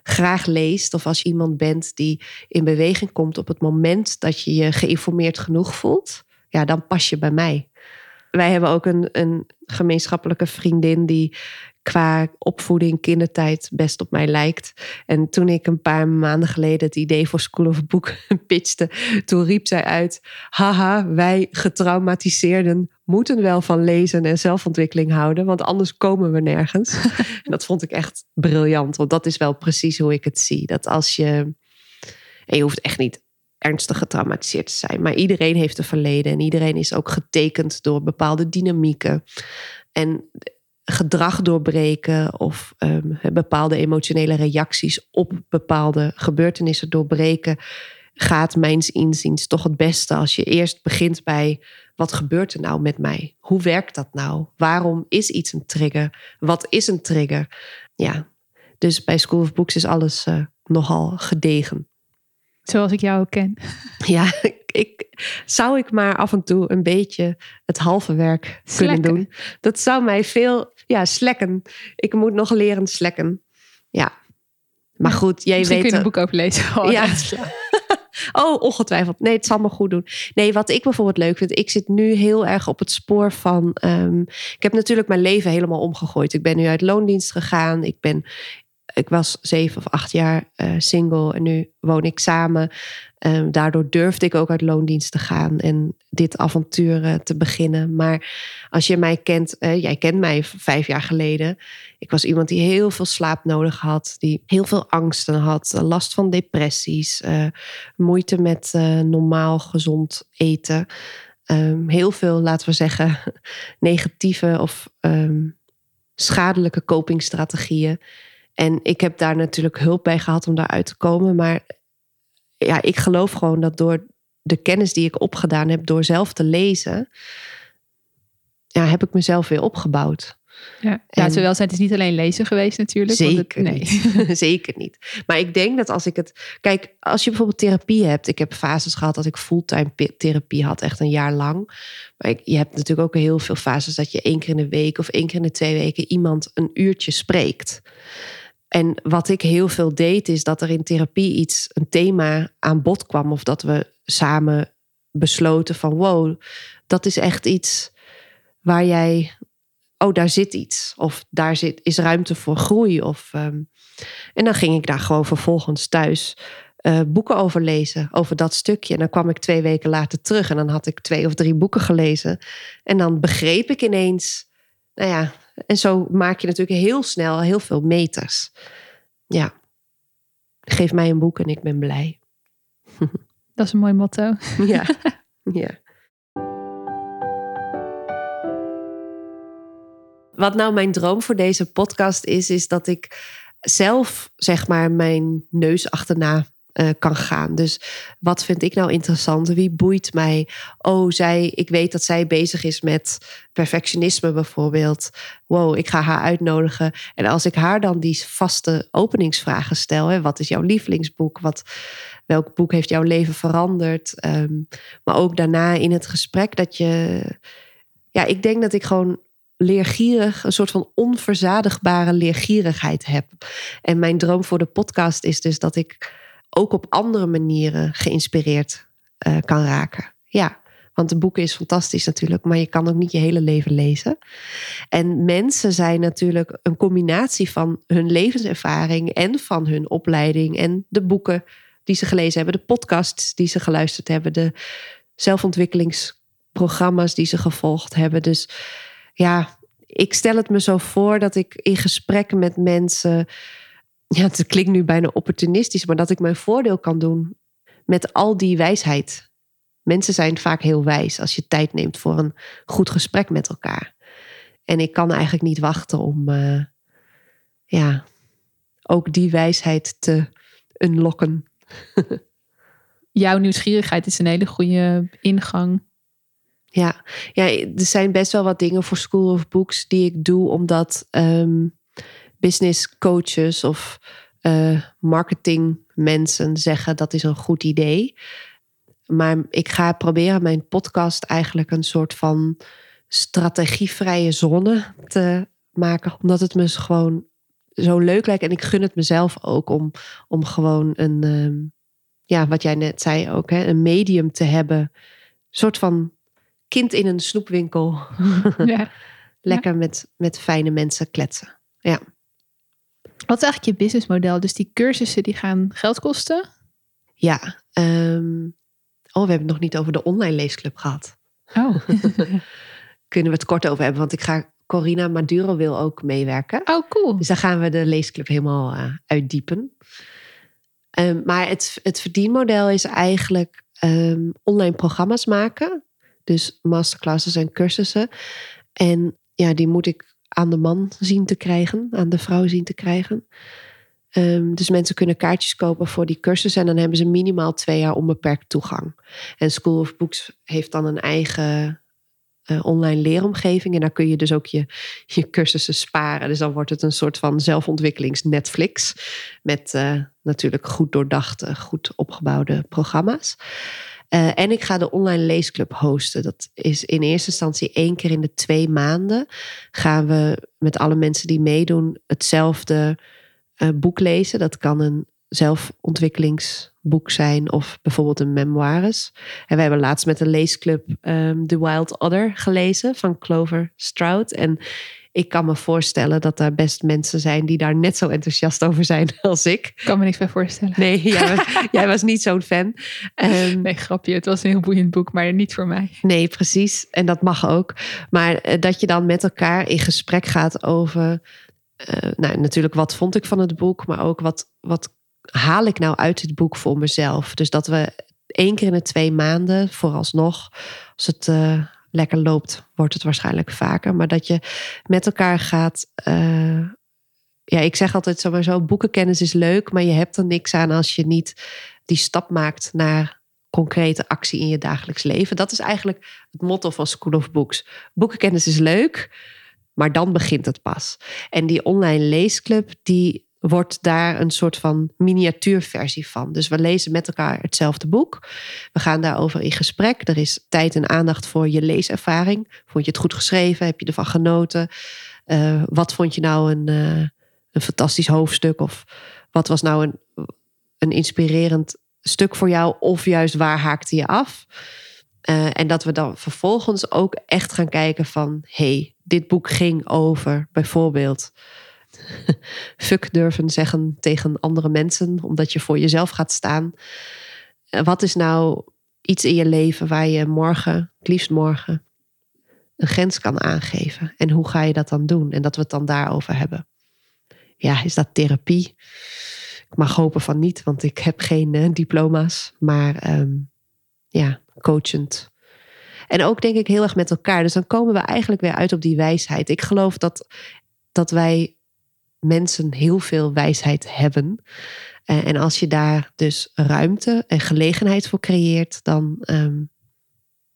graag leest of als je iemand bent die in beweging komt op het moment dat je je geïnformeerd genoeg voelt, ja, dan pas je bij mij. Wij hebben ook een, een gemeenschappelijke vriendin die qua opvoeding, kindertijd best op mij lijkt. En toen ik een paar maanden geleden het idee voor School of Book pitchte, toen riep zij uit, haha, wij getraumatiseerden moeten wel van lezen en zelfontwikkeling houden, want anders komen we nergens. En dat vond ik echt briljant, want dat is wel precies hoe ik het zie. Dat als je, en je hoeft echt niet ernstig getraumatiseerd te zijn, maar iedereen heeft een verleden en iedereen is ook getekend door bepaalde dynamieken. En gedrag doorbreken of um, bepaalde emotionele reacties op bepaalde gebeurtenissen doorbreken gaat mijns inziens toch het beste als je eerst begint bij wat gebeurt er nou met mij? Hoe werkt dat nou? Waarom is iets een trigger? Wat is een trigger? Ja, dus bij School of Books is alles uh, nogal gedegen. Zoals ik jou ook ken. Ja, ik, zou ik maar af en toe een beetje het halve werk slekken. Kunnen doen. Dat zou mij veel... Ja, slekken. Ik moet nog leren slekken. Ja. Maar goed, jij Misschien weet... Misschien kun je het boek ook lezen. Oh, ja. Ja. Oh, ongetwijfeld. Nee, het zal me goed doen. Nee, wat ik bijvoorbeeld leuk vind, ik zit nu heel erg op het spoor van... Um, ik heb natuurlijk mijn leven helemaal omgegooid. Ik ben nu uit loondienst gegaan. Ik ben... Ik was zeven of acht jaar uh, single en nu woon ik samen. Um, daardoor durfde ik ook uit loondienst te gaan en dit avontuur uh, te beginnen. Maar als je mij kent, uh, jij kent mij v- vijf jaar geleden. Ik was iemand die heel veel slaap nodig had, die heel veel angsten had, last van depressies, uh, moeite met uh, normaal gezond eten. Um, heel veel, laten we zeggen, negatieve of um, schadelijke copingstrategieën. En ik heb daar natuurlijk hulp bij gehad om daaruit te komen. Maar ja, ik geloof gewoon dat door de kennis die ik opgedaan heb, door zelf te lezen, ja, heb ik mezelf weer opgebouwd. Ja, laten we wel zijn, het is niet alleen lezen geweest natuurlijk. Zeker, want het, nee. niet. Zeker niet. Maar ik denk dat als ik het... Kijk, als je bijvoorbeeld therapie hebt. Ik heb fases gehad dat ik fulltime therapie had. Echt een jaar lang. Maar ik, je hebt natuurlijk ook heel veel fases dat je één keer in de week of één keer in de twee weken iemand een uurtje spreekt. En wat ik heel veel deed is dat er in therapie iets, een thema aan bod kwam. Of dat we samen besloten van wow, dat is echt iets waar jij... Oh, daar zit iets. Of daar zit, is ruimte voor groei. Of, um... En dan ging ik daar gewoon vervolgens thuis uh, boeken over lezen. Over dat stukje. En dan kwam ik twee weken later terug. En dan had ik twee of drie boeken gelezen. En dan begreep ik ineens. Nou ja, en zo maak je natuurlijk heel snel heel veel meters. Ja. Geef mij een boek en ik ben blij. Dat is een mooi motto. Ja, ja. Wat nou mijn droom voor deze podcast is, is dat ik zelf zeg maar mijn neus achterna uh, kan gaan. Dus wat vind ik nou interessant? Wie boeit mij? Oh, zij, ik weet dat zij bezig is met perfectionisme bijvoorbeeld. Wow, ik ga haar uitnodigen. En als ik haar dan die vaste openingsvragen stel, hè, wat is jouw lievelingsboek? Wat, welk boek heeft jouw leven veranderd? Um, maar ook daarna in het gesprek dat je... Ja, ik denk dat ik gewoon leergierig, een soort van onverzadigbare leergierigheid heb. En mijn droom voor de podcast is dus dat ik ook op andere manieren geïnspireerd uh, kan raken. Ja, want de boeken is fantastisch natuurlijk, maar je kan ook niet je hele leven lezen. En mensen zijn natuurlijk een combinatie van hun levenservaring en van hun opleiding en de boeken die ze gelezen hebben, de podcasts die ze geluisterd hebben, de zelfontwikkelingsprogramma's die ze gevolgd hebben. Dus ja, ik stel het me zo voor dat ik in gesprekken met mensen... Ja, het klinkt nu bijna opportunistisch, maar dat ik mijn voordeel kan doen met al die wijsheid. Mensen zijn vaak heel wijs als je tijd neemt voor een goed gesprek met elkaar. En ik kan eigenlijk niet wachten om uh, ja, ook die wijsheid te unlocken. Jouw nieuwsgierigheid is een hele goede ingang. Ja, ja, er zijn best wel wat dingen voor School of Books die ik doe, omdat um, business coaches of uh, marketing mensen zeggen dat is een goed idee. Maar ik ga proberen mijn podcast eigenlijk een soort van strategievrije zone te maken, omdat het me gewoon zo leuk lijkt. En ik gun het mezelf ook om, om gewoon een, um, ja, wat jij net zei ook, hè, een medium te hebben, een soort van kind in een snoepwinkel. Ja. Lekker, ja. Met, met fijne mensen kletsen. Ja. Wat is eigenlijk je businessmodel? Dus die cursussen die gaan geld kosten? Ja. Um, oh, we hebben het nog niet over de online leesclub gehad. Oh. Kunnen we het kort over hebben. Want ik ga... Corina Maduro wil ook meewerken. Oh, cool. Dus dan gaan we de leesclub helemaal uh, uitdiepen. Um, maar het, het verdienmodel is eigenlijk um, online programma's maken... Dus masterclasses en cursussen. En ja, die moet ik aan de man zien te krijgen. Aan de vrouw zien te krijgen. Um, dus mensen kunnen kaartjes kopen voor die cursussen. En dan hebben ze minimaal twee jaar onbeperkt toegang. En School of Books heeft dan een eigen uh, online leeromgeving. En daar kun je dus ook je, je cursussen sparen. Dus dan wordt het een soort van zelfontwikkelings-Netflix. Met uh, natuurlijk goed doordachte, goed opgebouwde programma's. Uh, en ik ga de online leesclub hosten. Dat is in eerste instantie één keer in de twee maanden. Gaan we met alle mensen die meedoen hetzelfde uh, boek lezen. Dat kan een zelfontwikkelingsboek zijn of bijvoorbeeld een memoires. En wij hebben laatst met een leesclub um, The Wild Other gelezen van Clover Stroud. En ik kan me voorstellen dat daar best mensen zijn die daar net zo enthousiast over zijn als ik. Ik kan me niks bij voorstellen. Nee, jij was, jij was niet zo'n fan. Um, nee, grapje. Het was een heel boeiend boek, maar niet voor mij. Nee, precies. En dat mag ook. Maar uh, dat je dan met elkaar in gesprek gaat over... Uh, nou, natuurlijk, wat vond ik van het boek? Maar ook, wat, wat haal ik nou uit dit boek voor mezelf? Dus dat we één keer in de twee maanden, vooralsnog, als het... Uh, lekker loopt, wordt het waarschijnlijk vaker. Maar dat je met elkaar gaat... Uh, ja, ik zeg altijd zomaar zo, boekenkennis is leuk... maar je hebt er niks aan als je niet die stap maakt... naar concrete actie in je dagelijks leven. Dat is eigenlijk het motto van School of Books. Boekenkennis is leuk, maar dan begint het pas. En die online leesclub, die wordt daar een soort van miniatuurversie van. Dus we lezen met elkaar hetzelfde boek. We gaan daarover in gesprek. Er is tijd en aandacht voor je leeservaring. Vond je het goed geschreven? Heb je ervan genoten? Uh, wat vond je nou een, uh, een fantastisch hoofdstuk? Of wat was nou een, een inspirerend stuk voor jou? Of juist, waar haakte je af? Uh, en dat we dan vervolgens ook echt gaan kijken van... hey, dit boek ging over bijvoorbeeld... fuck durven zeggen tegen andere mensen, omdat je voor jezelf gaat staan. Wat is nou iets in je leven waar je morgen, het liefst morgen, een grens kan aangeven? En hoe ga je dat dan doen? En dat we het dan daarover hebben. Ja, is dat therapie? Ik mag hopen van niet, want ik heb geen eh, diploma's. Maar um, ja, coachend. En ook denk ik heel erg met elkaar. Dus dan komen we eigenlijk weer uit op die wijsheid. Ik geloof dat, dat wij... mensen heel veel wijsheid hebben. Uh, en als je daar dus ruimte en gelegenheid voor creëert, dan um,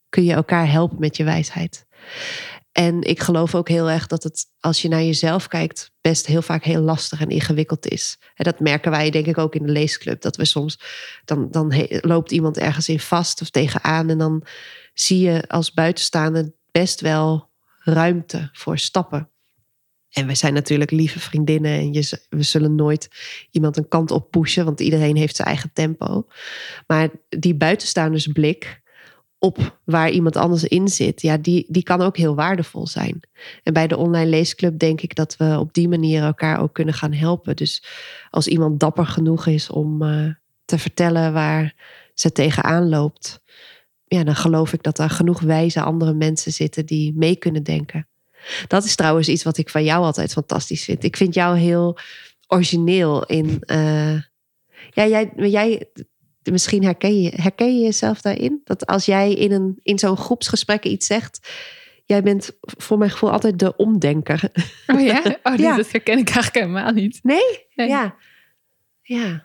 kun je elkaar helpen met je wijsheid. En ik geloof ook heel erg dat het, als je naar jezelf kijkt, best heel vaak heel lastig en ingewikkeld is. En dat merken wij denk ik ook in de leesclub. Dat we soms, dan, dan he, loopt iemand ergens in vast of tegenaan. En dan zie je als buitenstaande best wel ruimte voor stappen. En we zijn natuurlijk lieve vriendinnen. En je, we zullen nooit iemand een kant op pushen. Want iedereen heeft zijn eigen tempo. Maar die buitenstaandersblik op waar iemand anders in zit, ja, die, die kan ook heel waardevol zijn. En bij de online leesclub denk ik dat we op die manier elkaar ook kunnen gaan helpen. Dus als iemand dapper genoeg is om uh, te vertellen waar ze tegenaan loopt, ja, dan geloof ik dat er genoeg wijze andere mensen zitten die mee kunnen denken. Dat is trouwens iets wat ik van jou altijd fantastisch vind. Ik vind jou heel origineel in... Uh, ja, jij... jij Misschien herken je, herken je jezelf daarin? Dat als jij in, een, in zo'n groepsgesprek iets zegt, jij bent voor mijn gevoel altijd de omdenker. Oh ja? Oh, ja. Dat herken ik eigenlijk helemaal niet. Nee? nee? Ja. Ja.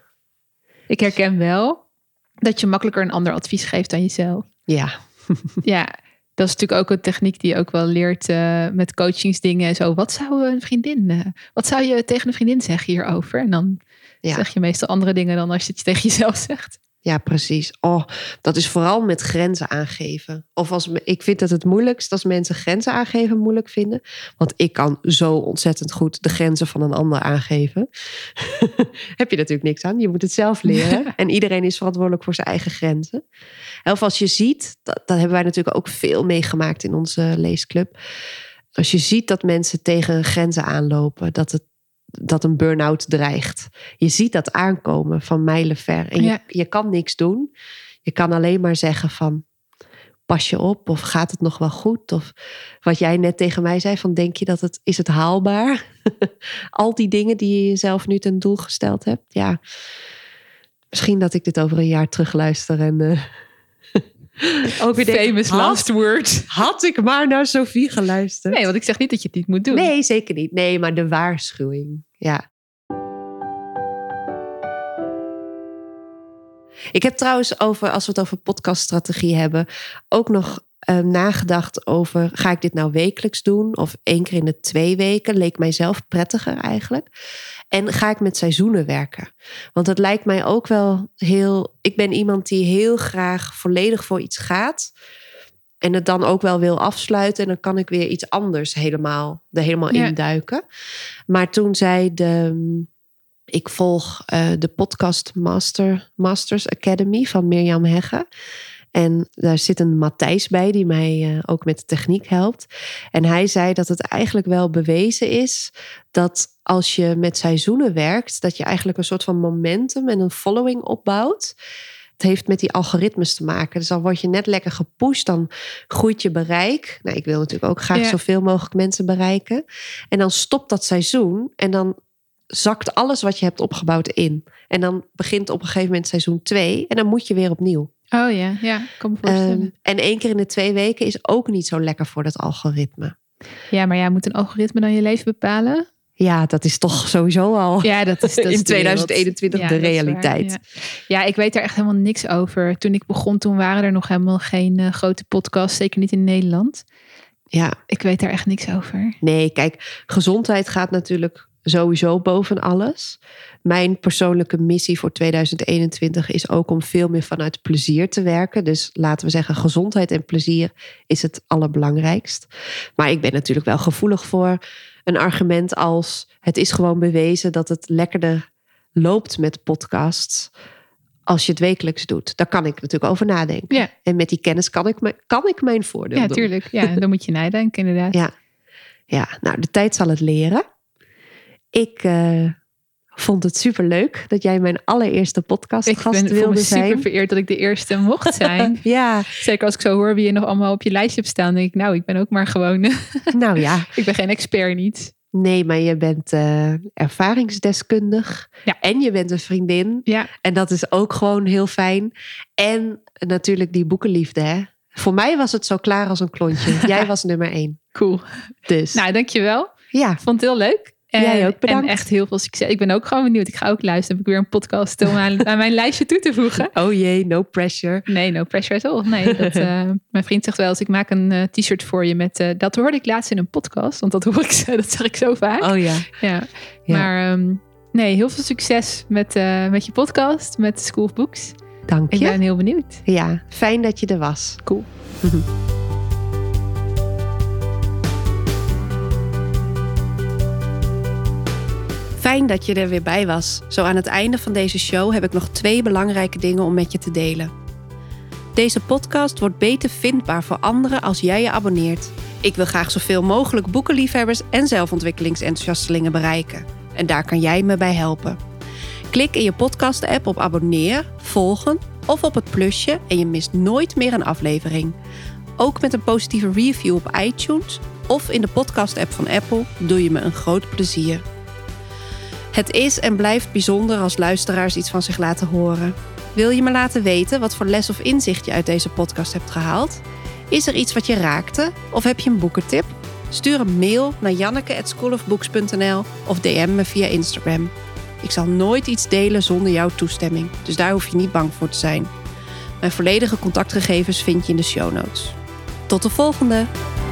Ik herken wel dat je makkelijker een ander advies geeft dan jezelf. Ja. Ja, dat is natuurlijk ook een techniek die je ook wel leert uh, met coachingsdingen en zo. Wat zou een vriendin... Uh, wat zou je tegen een vriendin zeggen hierover? En dan ja. zeg je meestal andere dingen dan als je het tegen jezelf zegt. Ja, precies. Oh, dat is vooral met grenzen aangeven. Of als ik vind dat het moeilijkst als mensen grenzen aangeven moeilijk vinden. Want ik kan zo ontzettend goed de grenzen van een ander aangeven. Heb je natuurlijk niks aan. Je moet het zelf leren. Ja. En iedereen is verantwoordelijk voor zijn eigen grenzen. Of als je ziet, dat, dat hebben wij natuurlijk ook veel meegemaakt in onze leesclub. Als je ziet dat mensen tegen grenzen aanlopen, dat het dat een burn-out dreigt. Je ziet dat aankomen van mijlenver. En ja. je, je kan niks doen. Je kan alleen maar zeggen van, pas je op, of gaat het nog wel goed? Of wat jij net tegen mij zei, van denk je dat het, is het haalbaar? Al die dingen die je jezelf nu ten doel gesteld hebt. Ja, misschien dat ik dit over een jaar terugluister en... Uh... Ook weer famous denk, last had, word. Had ik maar naar Sofie geluisterd. Nee, want ik zeg niet dat je het niet moet doen. Nee, zeker niet. Nee, maar de waarschuwing. Ja. Ik heb trouwens over, als we het over podcaststrategie hebben, ook nog uh, nagedacht over, ga ik dit nou wekelijks doen? Of één keer in de twee weken? Leek mijzelf prettiger eigenlijk. En ga ik met seizoenen werken? Want dat lijkt mij ook wel heel... Ik ben iemand die heel graag volledig voor iets gaat. En het dan ook wel wil afsluiten. En dan kan ik weer iets anders helemaal, er helemaal ja. induiken. Maar toen zei de... Ik volg uh, de podcast Master, Masters Academy van Mirjam Hegge. En daar zit een Matthijs bij die mij uh, ook met de techniek helpt. En hij zei dat het eigenlijk wel bewezen is dat als je met seizoenen werkt, dat je eigenlijk een soort van momentum en een following opbouwt. Het heeft met die algoritmes te maken. Dus dan word je net lekker gepusht, dan groeit je bereik. Nou, ik wil natuurlijk ook graag ja. zoveel mogelijk mensen bereiken. En dan stopt dat seizoen en dan zakt alles wat je hebt opgebouwd in. En dan begint op een gegeven moment seizoen twee en dan moet je weer opnieuw. Oh ja, ja, kan me voorstellen. Um, en één keer in de twee weken is ook niet zo lekker voor dat algoritme. Ja, maar ja, moet een algoritme dan je leven bepalen? Ja, dat is toch sowieso al ja, dat is, dat is in tweeduizend eenentwintig ja, de realiteit. Waar, ja. ja, ik weet daar echt helemaal niks over. Toen ik begon, toen waren er nog helemaal geen uh, grote podcasts. Zeker niet in Nederland. Ja, ik weet daar echt niks over. Nee, kijk, gezondheid gaat natuurlijk sowieso boven alles. Mijn persoonlijke missie voor tweeduizend eenentwintig is ook om veel meer vanuit plezier te werken. Dus laten we zeggen, gezondheid en plezier is het allerbelangrijkst. Maar ik ben natuurlijk wel gevoelig voor een argument als, het is gewoon bewezen dat het lekkerder loopt met podcasts als je het wekelijks doet. Daar kan ik natuurlijk over nadenken. Ja. En met die kennis kan ik, kan ik mijn voordeel ja, doen. Ja, tuurlijk. Ja, dan moet je nadenken inderdaad. Ja. ja, nou de tijd zal het leren. Ik uh, vond het superleuk dat jij mijn allereerste podcastgast wilde zijn. Ik ben super vereerd dat ik de eerste mocht zijn. ja. Zeker als ik zo hoor wie je nog allemaal op je lijstje hebt staan, denk ik, nou, ik ben ook maar gewoon. nou ja. Ik ben geen expert niet. Nee, maar je bent uh, ervaringsdeskundig. Ja. En je bent een vriendin. Ja. En dat is ook gewoon heel fijn. En natuurlijk die boekenliefde, hè. Voor mij was het zo klaar als een klontje. Jij was nummer één. Cool. Dus. Nou, dankjewel. Ja. Vond het heel leuk. En, jij ook, bedankt. En echt heel veel succes. Ik ben ook gewoon benieuwd. Ik ga ook luisteren. Heb ik weer een podcast om aan, aan mijn lijstje toe te voegen. Oh jee, no pressure. Nee, no pressure at all. Nee, dat, uh, mijn vriend zegt wel eens, ik maak een uh, t-shirt voor je met... Uh, dat hoorde ik laatst in een podcast. Want dat hoor ik, dat zeg ik zo vaak. Oh ja. Ja. ja. Maar um, nee, heel veel succes met, uh, met je podcast. Met School of Books. Dank je. Ik ben heel benieuwd. Ja, fijn dat je er was. Cool. Fijn dat je er weer bij was. Zo aan het einde van deze show heb ik nog twee belangrijke dingen om met je te delen. Deze podcast wordt beter vindbaar voor anderen als jij je abonneert. Ik wil graag zoveel mogelijk boekenliefhebbers en zelfontwikkelingsenthousiastelingen bereiken. En daar kan jij me bij helpen. Klik in je podcast-app op abonneer, volgen of op het plusje en je mist nooit meer een aflevering. Ook met een positieve review op iTunes of in de podcast-app van Apple doe je me een groot plezier. Het is en blijft bijzonder als luisteraars iets van zich laten horen. Wil je me laten weten wat voor les of inzicht je uit deze podcast hebt gehaald? Is er iets wat je raakte? Of heb je een boekentip? Stuur een mail naar janneke at school of books dot n l of D M me via Instagram. Ik zal nooit iets delen zonder jouw toestemming, dus daar hoef je niet bang voor te zijn. Mijn volledige contactgegevens vind je in de show notes. Tot de volgende!